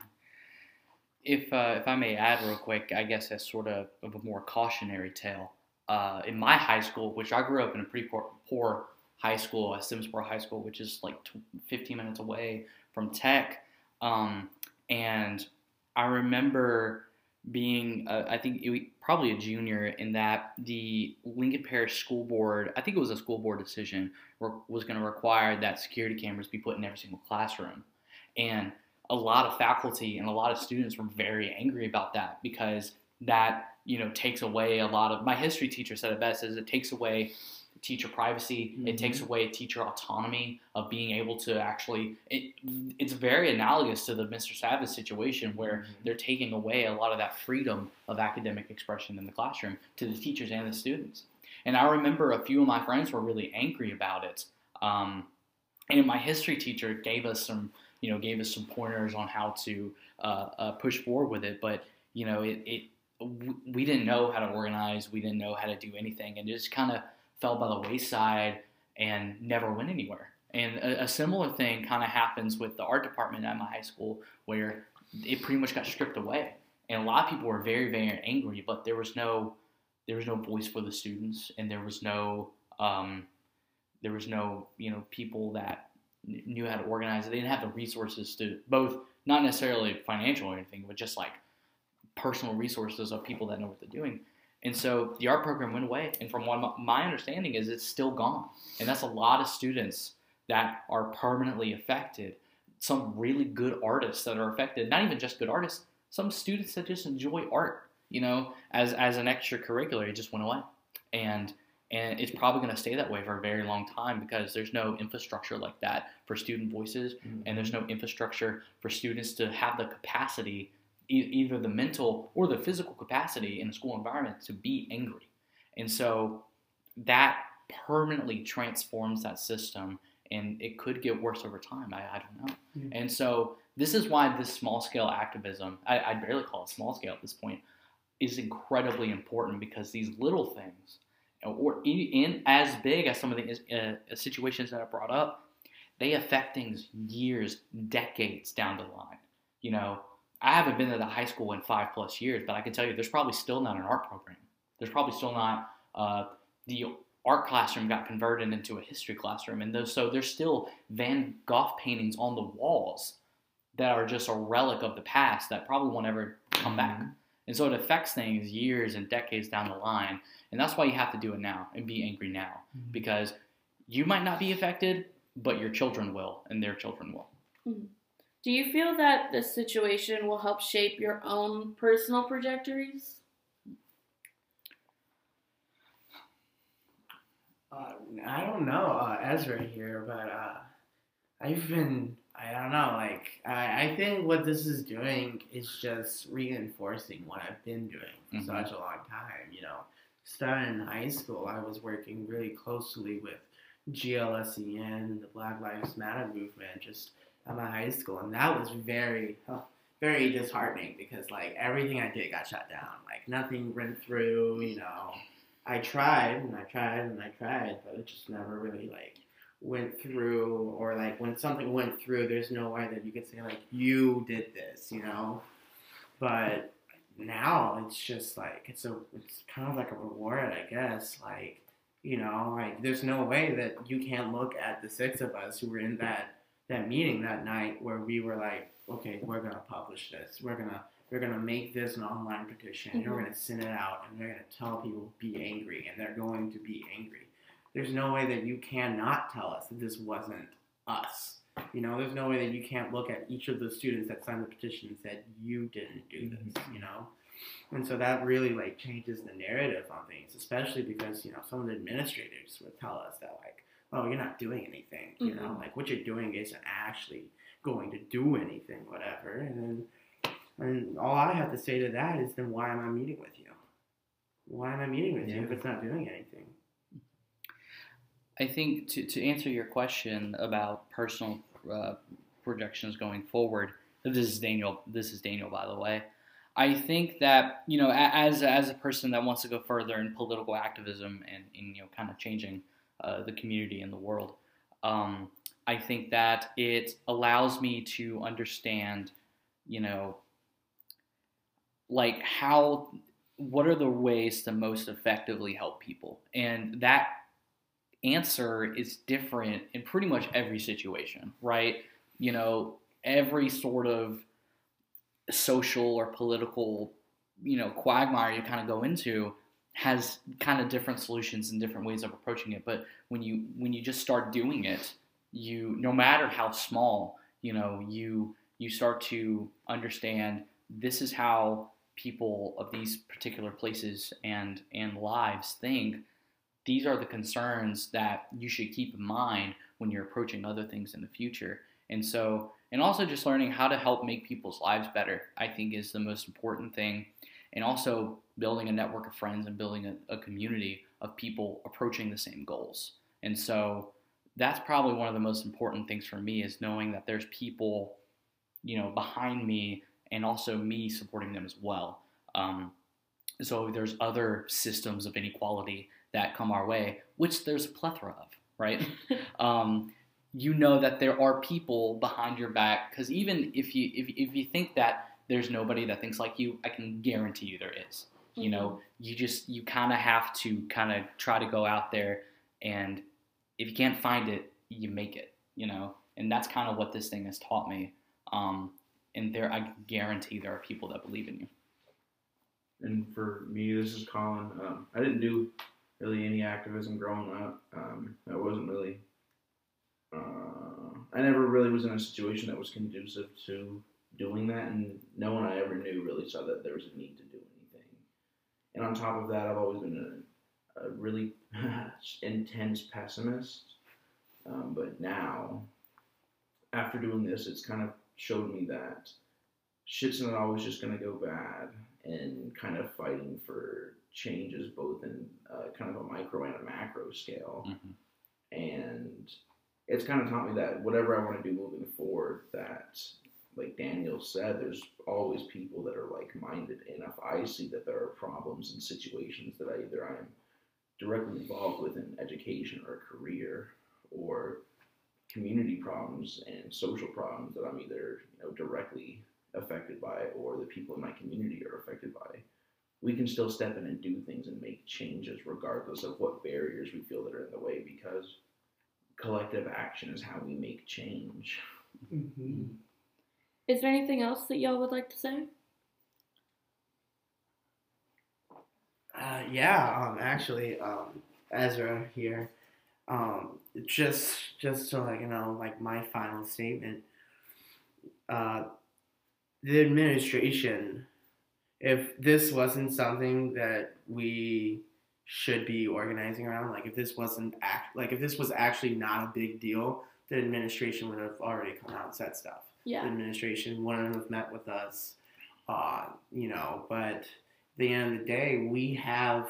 If, uh, if I may add real quick, I guess that's sort of, of a more cautionary tale. Uh, in my high school, which I grew up in a pretty poor, poor high school, a Simsboro High School, which is like fifteen minutes away from Tech. Um, and I remember being, uh, I think, it, probably a junior in that the Lincoln Parish School Board, I think it was a school board decision, re- was going to require that security cameras be put in every single classroom. And a lot of faculty and a lot of students were very angry about that because that, you know, takes away a lot of, my history teacher said it best, is it takes away teacher privacy, mm-hmm. it takes away teacher autonomy of being able to actually, it, it's very analogous to the Mister Savage situation where mm-hmm. they're taking away a lot of that freedom of academic expression in the classroom to the teachers and the students. And I remember a few of my friends were really angry about it. Um, and my history teacher gave us some, you know, gave us some pointers on how to uh, uh, push forward with it, but, you know, it, it we didn't know how to organize. We didn't know how to do anything, and it just kind of fell by the wayside and never went anywhere. And a, a similar thing kind of happens with the art department at my high school, where it pretty much got stripped away. And a lot of people were very, very angry, but there was no, there was no voice for the students, and there was no, um, there was no, you know, people that knew how to organize it. They didn't have the resources to both, not necessarily financial or anything, but just like personal resources of people that know what they're doing. And so the art program went away, and from what my understanding is, it's still gone. And that's a lot of students that are permanently affected, some really good artists that are affected, not even just good artists, some students that just enjoy art, you know, as as an extracurricular. It just went away, and and it's probably going to stay that way for a very long time because there's no infrastructure like that for student voices, mm-hmm. and there's no infrastructure for students to have the capacity, either the mental or the physical capacity in a school environment, to be angry. And so that permanently transforms that system, and it could get worse over time. I, I don't know. Mm-hmm. And so this is why this small-scale activism, I, I barely call it small-scale at this point, is incredibly important, because these little things, or in as big as some of the uh, situations that I brought up, they affect things years, decades down the line, you know. I haven't been to the high school in five plus years, but I can tell you there's probably still not an art program. There's probably still not, uh, the art classroom got converted into a history classroom. And those, so there's still Van Gogh paintings on the walls that are just a relic of the past that probably won't ever come back. And so it affects things years and decades down the line. And that's why you have to do it now and be angry now, mm-hmm. because you might not be affected, but your children will, and their children will. Mm-hmm. Do you feel that this situation will help shape your own personal trajectories? Uh, I don't know, uh, Ezra here, but uh, I've been, I don't know, like, I, I think what this is doing is just reinforcing what I've been doing for mm-hmm. such a long time, you know. Starting in high school, I was working really closely with G L S E N, the Black Lives Matter movement, just at my high school, and that was very, oh, very disheartening, because like everything I did got shut down, like nothing went through, you know. I tried and I tried and I tried, but it just never really like went through, or like when something went through, there's no way that you could say like, you did this, you know. But out, it's just like, it's a, it's kind of like a reward, I guess. Like, you know, like there's no way that you can't look at the six of us who were in that, that meeting that night where we were like, okay, we're going to publish this. We're going to, we're going to make this an online petition, mm-hmm. and we're going to send it out, and we're going to tell people, be angry, and they're going to be angry. There's no way that you cannot tell us that this wasn't us. You know, there's no way that you can't look at each of the students that signed the petition and said, you didn't do this, you know? And so that really, like, changes the narrative on things, especially because, you know, some of the administrators would tell us that, like, oh, you're not doing anything, you mm-hmm. know? Like, what you're doing isn't actually going to do anything, whatever. And then, and all I have to say to that is, then why am I meeting with you? Why am I meeting with yeah. you if it's not doing anything? I think to, to answer your question about personal uh, projections going forward, this is Daniel, this is Daniel, by the way. I think that, you know, as, as a person that wants to go further in political activism and, and you know, kind of changing uh, the community and the world, um, I think that it allows me to understand, you know, like how, what are the ways to most effectively help people? And that answer is different in pretty much every situation, right? You know, every sort of social or political, you know, quagmire you kind of go into has kind of different solutions and different ways of approaching it. But when you when you just start doing it, you, no matter how small, you know, you you start to understand this is how people of these particular places and and lives think. These are the concerns that you should keep in mind when you're approaching other things in the future. And so, and also just learning how to help make people's lives better, I think, is the most important thing. And also building a network of friends and building a, a community of people approaching the same goals. And so that's probably one of the most important things for me, is knowing that there's people, you know, behind me, and also me supporting them as well. Um, so there's other systems of inequality that come our way, which there's a plethora of, right? um, you know that there are people behind your back, because even if you if, if you think that there's nobody that thinks like you, I can guarantee you there is. Mm-hmm. You know, you just, you kind of have to kind of try to go out there, and if you can't find it, you make it, you know? And that's kind of what this thing has taught me. Um, and there, I guarantee there are people that believe in you. And for me, this is Colin. Um, I didn't do really any activism growing up. Um, I wasn't really, uh, I never really was in a situation that was conducive to doing that, and no one I ever knew really saw that there was a need to do anything. And on top of that, I've always been a, a really intense pessimist, um, but now, after doing this, it's kind of showed me that shit's not always just going to go bad, and kind of fighting for changes both in uh, kind of a micro and a macro scale. Mm-hmm. And it's kind of taught me that whatever I want to do moving forward, that, like Daniel said, there's always people that are like-minded. And if I see that there are problems and situations that I either I'm directly involved with in education or career or community problems and social problems that I'm either, you know, directly affected by, or the people in my community are affected by, we can still step in and do things and make changes regardless of what barriers we feel that are in the way, because collective action is how we make change. Mm-hmm. Is there anything else that y'all would like to say? Uh, yeah, um, actually, um, Ezra here, um, just, just so like, you know, like my final statement, uh, the administration, if this wasn't something that we should be organizing around, like if this wasn't act, like if this was actually not a big deal, the administration would have already come out and said stuff. Yeah. The administration wouldn't have met with us, uh, you know. But at the end of the day, we have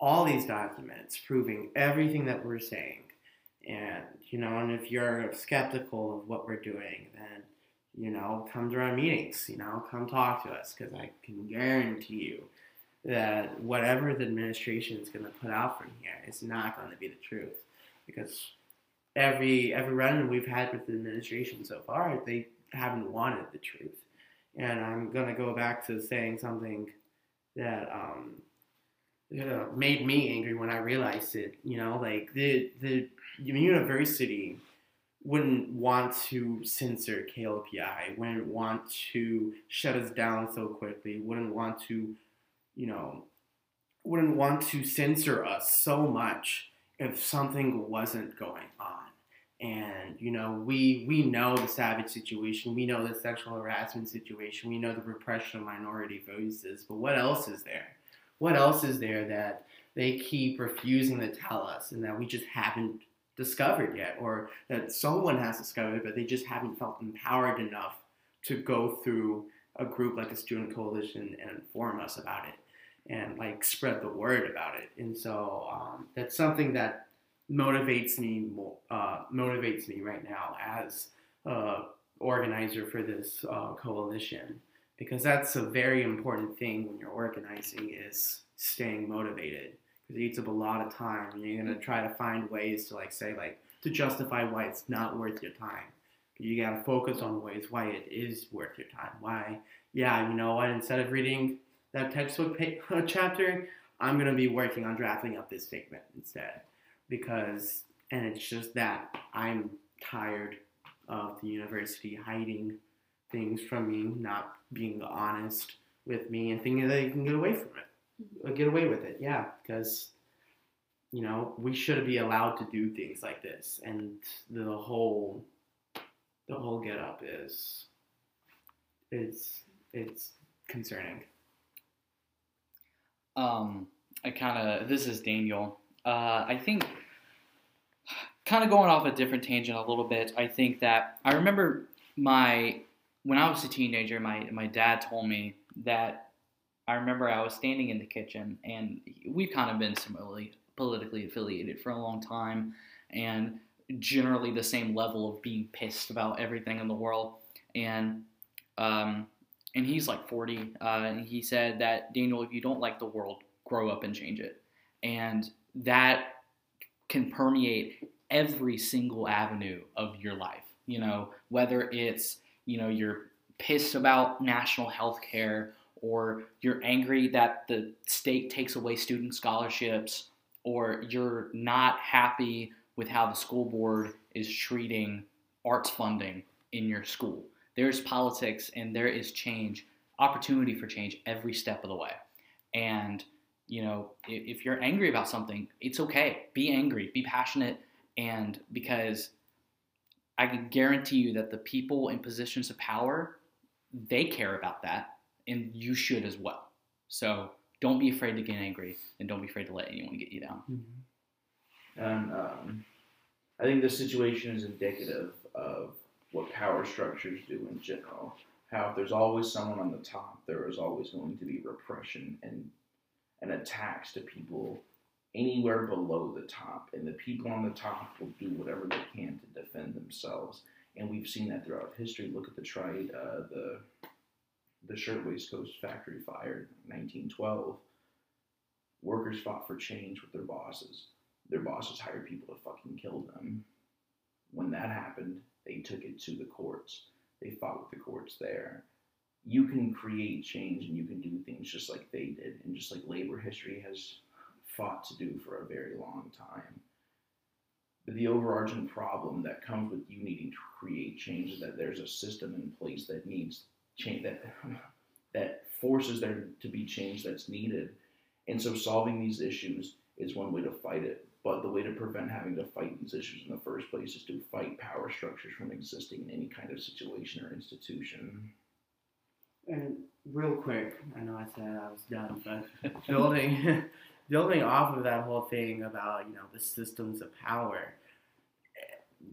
all these documents proving everything that we're saying, and you know. And if you're skeptical of what we're doing, then, you know, come to our meetings, you know, come talk to us, because I can guarantee you that whatever the administration is going to put out from here is not going to be the truth, because every every run we've had with the administration so far, they haven't wanted the truth. And I'm going to go back to saying something that um, you know, made me angry when I realized it. You know, like the the university wouldn't want to censor K L P I, wouldn't want to shut us down so quickly, wouldn't want to, you know, wouldn't want to censor us so much if something wasn't going on. And, you know, we we know the Savage situation, we know the sexual harassment situation, we know the repression of minority voices, but what else is there? What else is there that they keep refusing to tell us and that we just haven't discovered yet, or that someone has discovered, but they just haven't felt empowered enough to go through a group like the Student Coalition and inform us about it and like spread the word about it. And so um, that's something that motivates me uh, motivates me right now as uh, organizer for this uh, coalition, because that's a very important thing when you're organizing, is staying motivated. It eats up a lot of time, and you're gonna try to find ways to like say like to justify why it's not worth your time. You gotta focus on ways why it is worth your time. Why, yeah, you know what? Instead of reading that textbook pa- chapter, I'm gonna be working on drafting up this statement instead, because and it's just that I'm tired of the university hiding things from me, not being honest with me, and thinking that you can get away from it. Get away with it, yeah, because, you know, we should be allowed to do things like this, and the whole, the whole get up is, it's, it's concerning. Um, I kind of, this is Daniel, uh, I think, kind of going off a different tangent a little bit, I think that, I remember my, when I was a teenager, my, my dad told me that, I remember I was standing in the kitchen, and we've kind of been similarly politically affiliated for a long time, and generally the same level of being pissed about everything in the world. And um, and he's like forty, uh, and he said that, Daniel, if you don't like the world, grow up and change it. And that can permeate every single avenue of your life, you know, whether it's, you know, you're pissed about national health care, or you're angry that the state takes away student scholarships, or you're not happy with how the school board is treating arts funding in your school. There's politics and there is change, opportunity for change every step of the way. And, you know, if you're angry about something, it's okay. Be angry, be passionate, and because I can guarantee you that the people in positions of power, they care about that. And you should as well. So don't be afraid to get angry, and don't be afraid to let anyone get you down. Mm-hmm. And um, I think this situation is indicative of what power structures do in general. How if there's always someone on the top, there is always going to be repression and and attacks to people anywhere below the top. And the people on the top will do whatever they can to defend themselves. And we've seen that throughout history. Look at the trade, uh, the... the Shirtwaistcoat Factory fire in nineteen twelve, workers fought for change with their bosses. Their bosses hired people to fucking kill them. When that happened, they took it to the courts. They fought with the courts there. You can create change, and you can do things just like they did, and just like labor history has fought to do for a very long time. But the overarching problem that comes with you needing to create change is that there's a system in place that needs change, that that forces there to be change that's needed. And so solving these issues is one way to fight it, but the way to prevent having to fight these issues in the first place is to fight power structures from existing in any kind of situation or institution. And real quick, I know I said I was done, but building building off of that whole thing about, you know, the systems of power,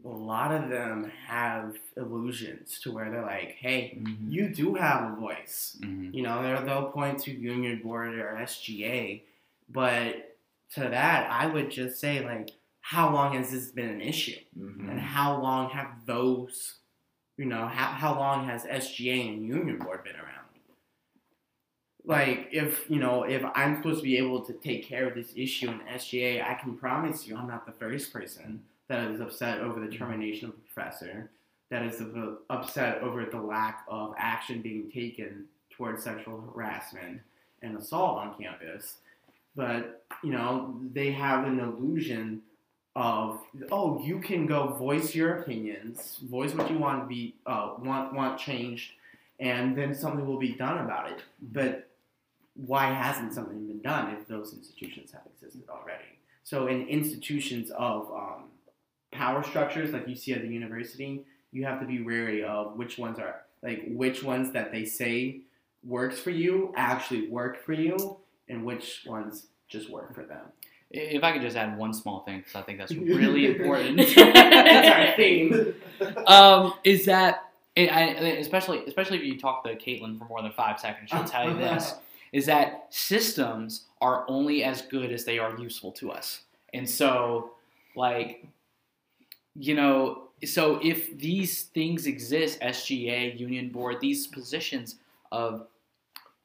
a lot of them have illusions to where they're like, hey, mm-hmm. you do have a voice. Mm-hmm. You know, they'll point to Union Board or S G A. But to that, I would just say, like, how long has this been an issue? Mm-hmm. And how long have those, you know, how, how long has S G A and Union Board been around? Like, if, you know, if I'm supposed to be able to take care of this issue in S G A, I can promise you I'm not the first person that is upset over the termination of a professor, that is upset over the lack of action being taken towards sexual harassment, an assault on campus, but, you know, they have an illusion of, oh, you can go voice your opinions, voice what you want to be, uh, want, want changed, and then something will be done about it. But why hasn't something been done if those institutions have existed already? So in institutions of um, power structures, like you see at the university, you have to be wary of which ones are, like, which ones that they say works for you actually work for you, and which ones just work for them. If I could just add one small thing, because I think that's really important. That's our theme. Um, is that... It, I, especially especially if you talk to Caitlin for more than five seconds, she'll tell you this, is that systems are only as good as they are useful to us. And so, like, you know, so if these things exist, S G A, Union Board, these positions of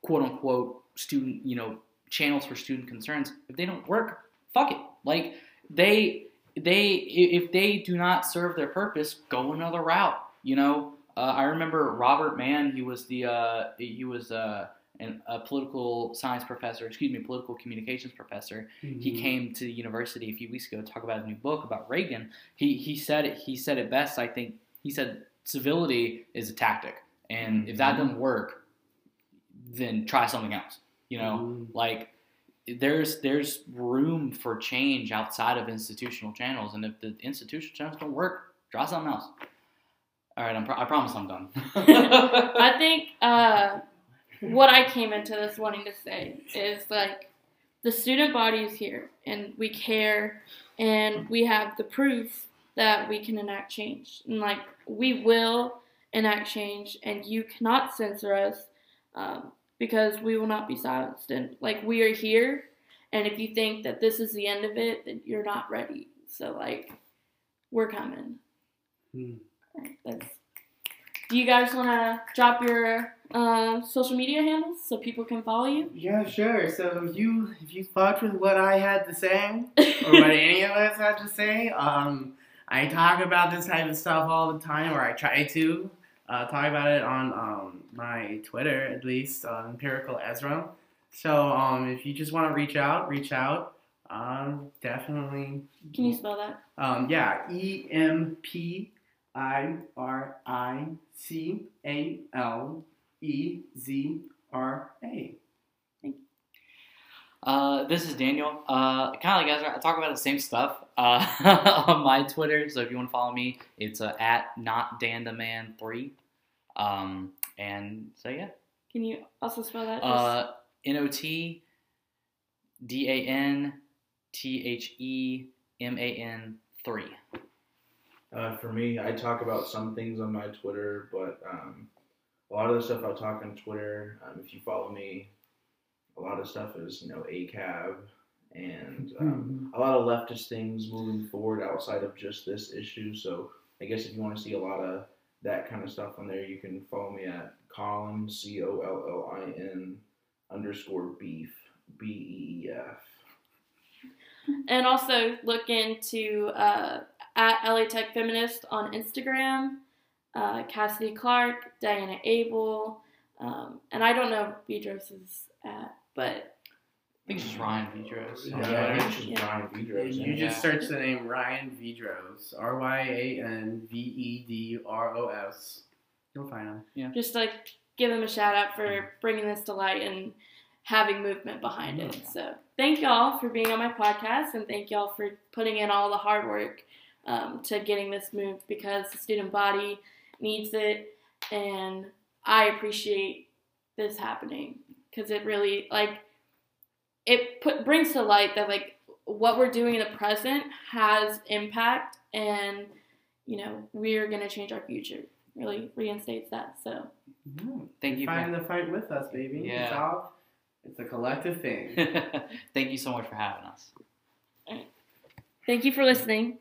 quote-unquote student, you know, channels for student concerns, if they don't work, fuck it. Like, they, they if they do not serve their purpose, go another route, you know? Uh, I remember Robert Mann. He was the uh, he was uh, an, a political science professor. Excuse me, political communications professor. Mm-hmm. He came to the university a few weeks ago to talk about his new book about Reagan. He he said it, he said it best. I think he said civility is a tactic, and mm-hmm. if that doesn't work, then try something else. You know, mm-hmm. like there's there's room for change outside of institutional channels, and if the institutional channels don't work, try something else. All right, I'm pro- I promise I'm done. I think uh, what I came into this wanting to say is, like, the student body is here, and we care, and we have the proof that we can enact change. And, like, we will enact change, and you cannot censor us um, because we will not be silenced. And, like, we are here, and if you think that this is the end of it, then you're not ready. So, like, we're coming. Hmm. That's, do you guys want to drop your uh, social media handles so people can follow you? Yeah, sure. So if you if you fucked with what I had to say, or what any of us had to say, um, I talk about this type of stuff all the time, or I try to uh, talk about it on um, my Twitter, at least, uh, Empirical Ezra. So um, if you just want to reach out, reach out. Um, definitely. Can you spell that? Um, yeah, E M P. I R I C A L E Z R A. Thank you. Uh, this is Daniel. Uh, kind of like Ezra, I talk about the same stuff uh, on my Twitter. So if you want to follow me, it's uh, at not dan the man three. Um, and so, yeah. Can you also spell that? Uh, N O T D A N T H E M A N three. Uh, for me, I talk about some things on my Twitter, but um, a lot of the stuff I talk on Twitter, um, if you follow me, a lot of stuff is, you know, A C A B and um, a lot of leftist things moving forward outside of just this issue. So I guess if you want to see a lot of that kind of stuff on there, you can follow me at Collin, C O L L I N underscore beef, B E E F. And also look into... Uh, at L A Tech Feminist on Instagram, uh, Cassidy Clark, Diana Abel, um, and I don't know Vedros is at, but I think it's just Ryan Vedros. Yeah, yeah. I think it's just yeah. Ryan Vedros. You just search the name Ryan Vedros, R Y A N V E D R O S. You'll find him. Yeah. Just like give him a shout out for bringing this to light and having movement behind it. So thank y'all for being on my podcast, and thank y'all for putting in all the hard work. Um, to getting this moved, because the student body needs it, and I appreciate this happening because it really, like, it put, brings to light that, like, what we're doing in the present has impact, and, you know, we're going to change our future. Really reinstates that. So mm-hmm. thank you. Find the fight with us, baby. Yeah. It's all, it's a collective thing. Thank you so much for having us. All right. Thank you for listening.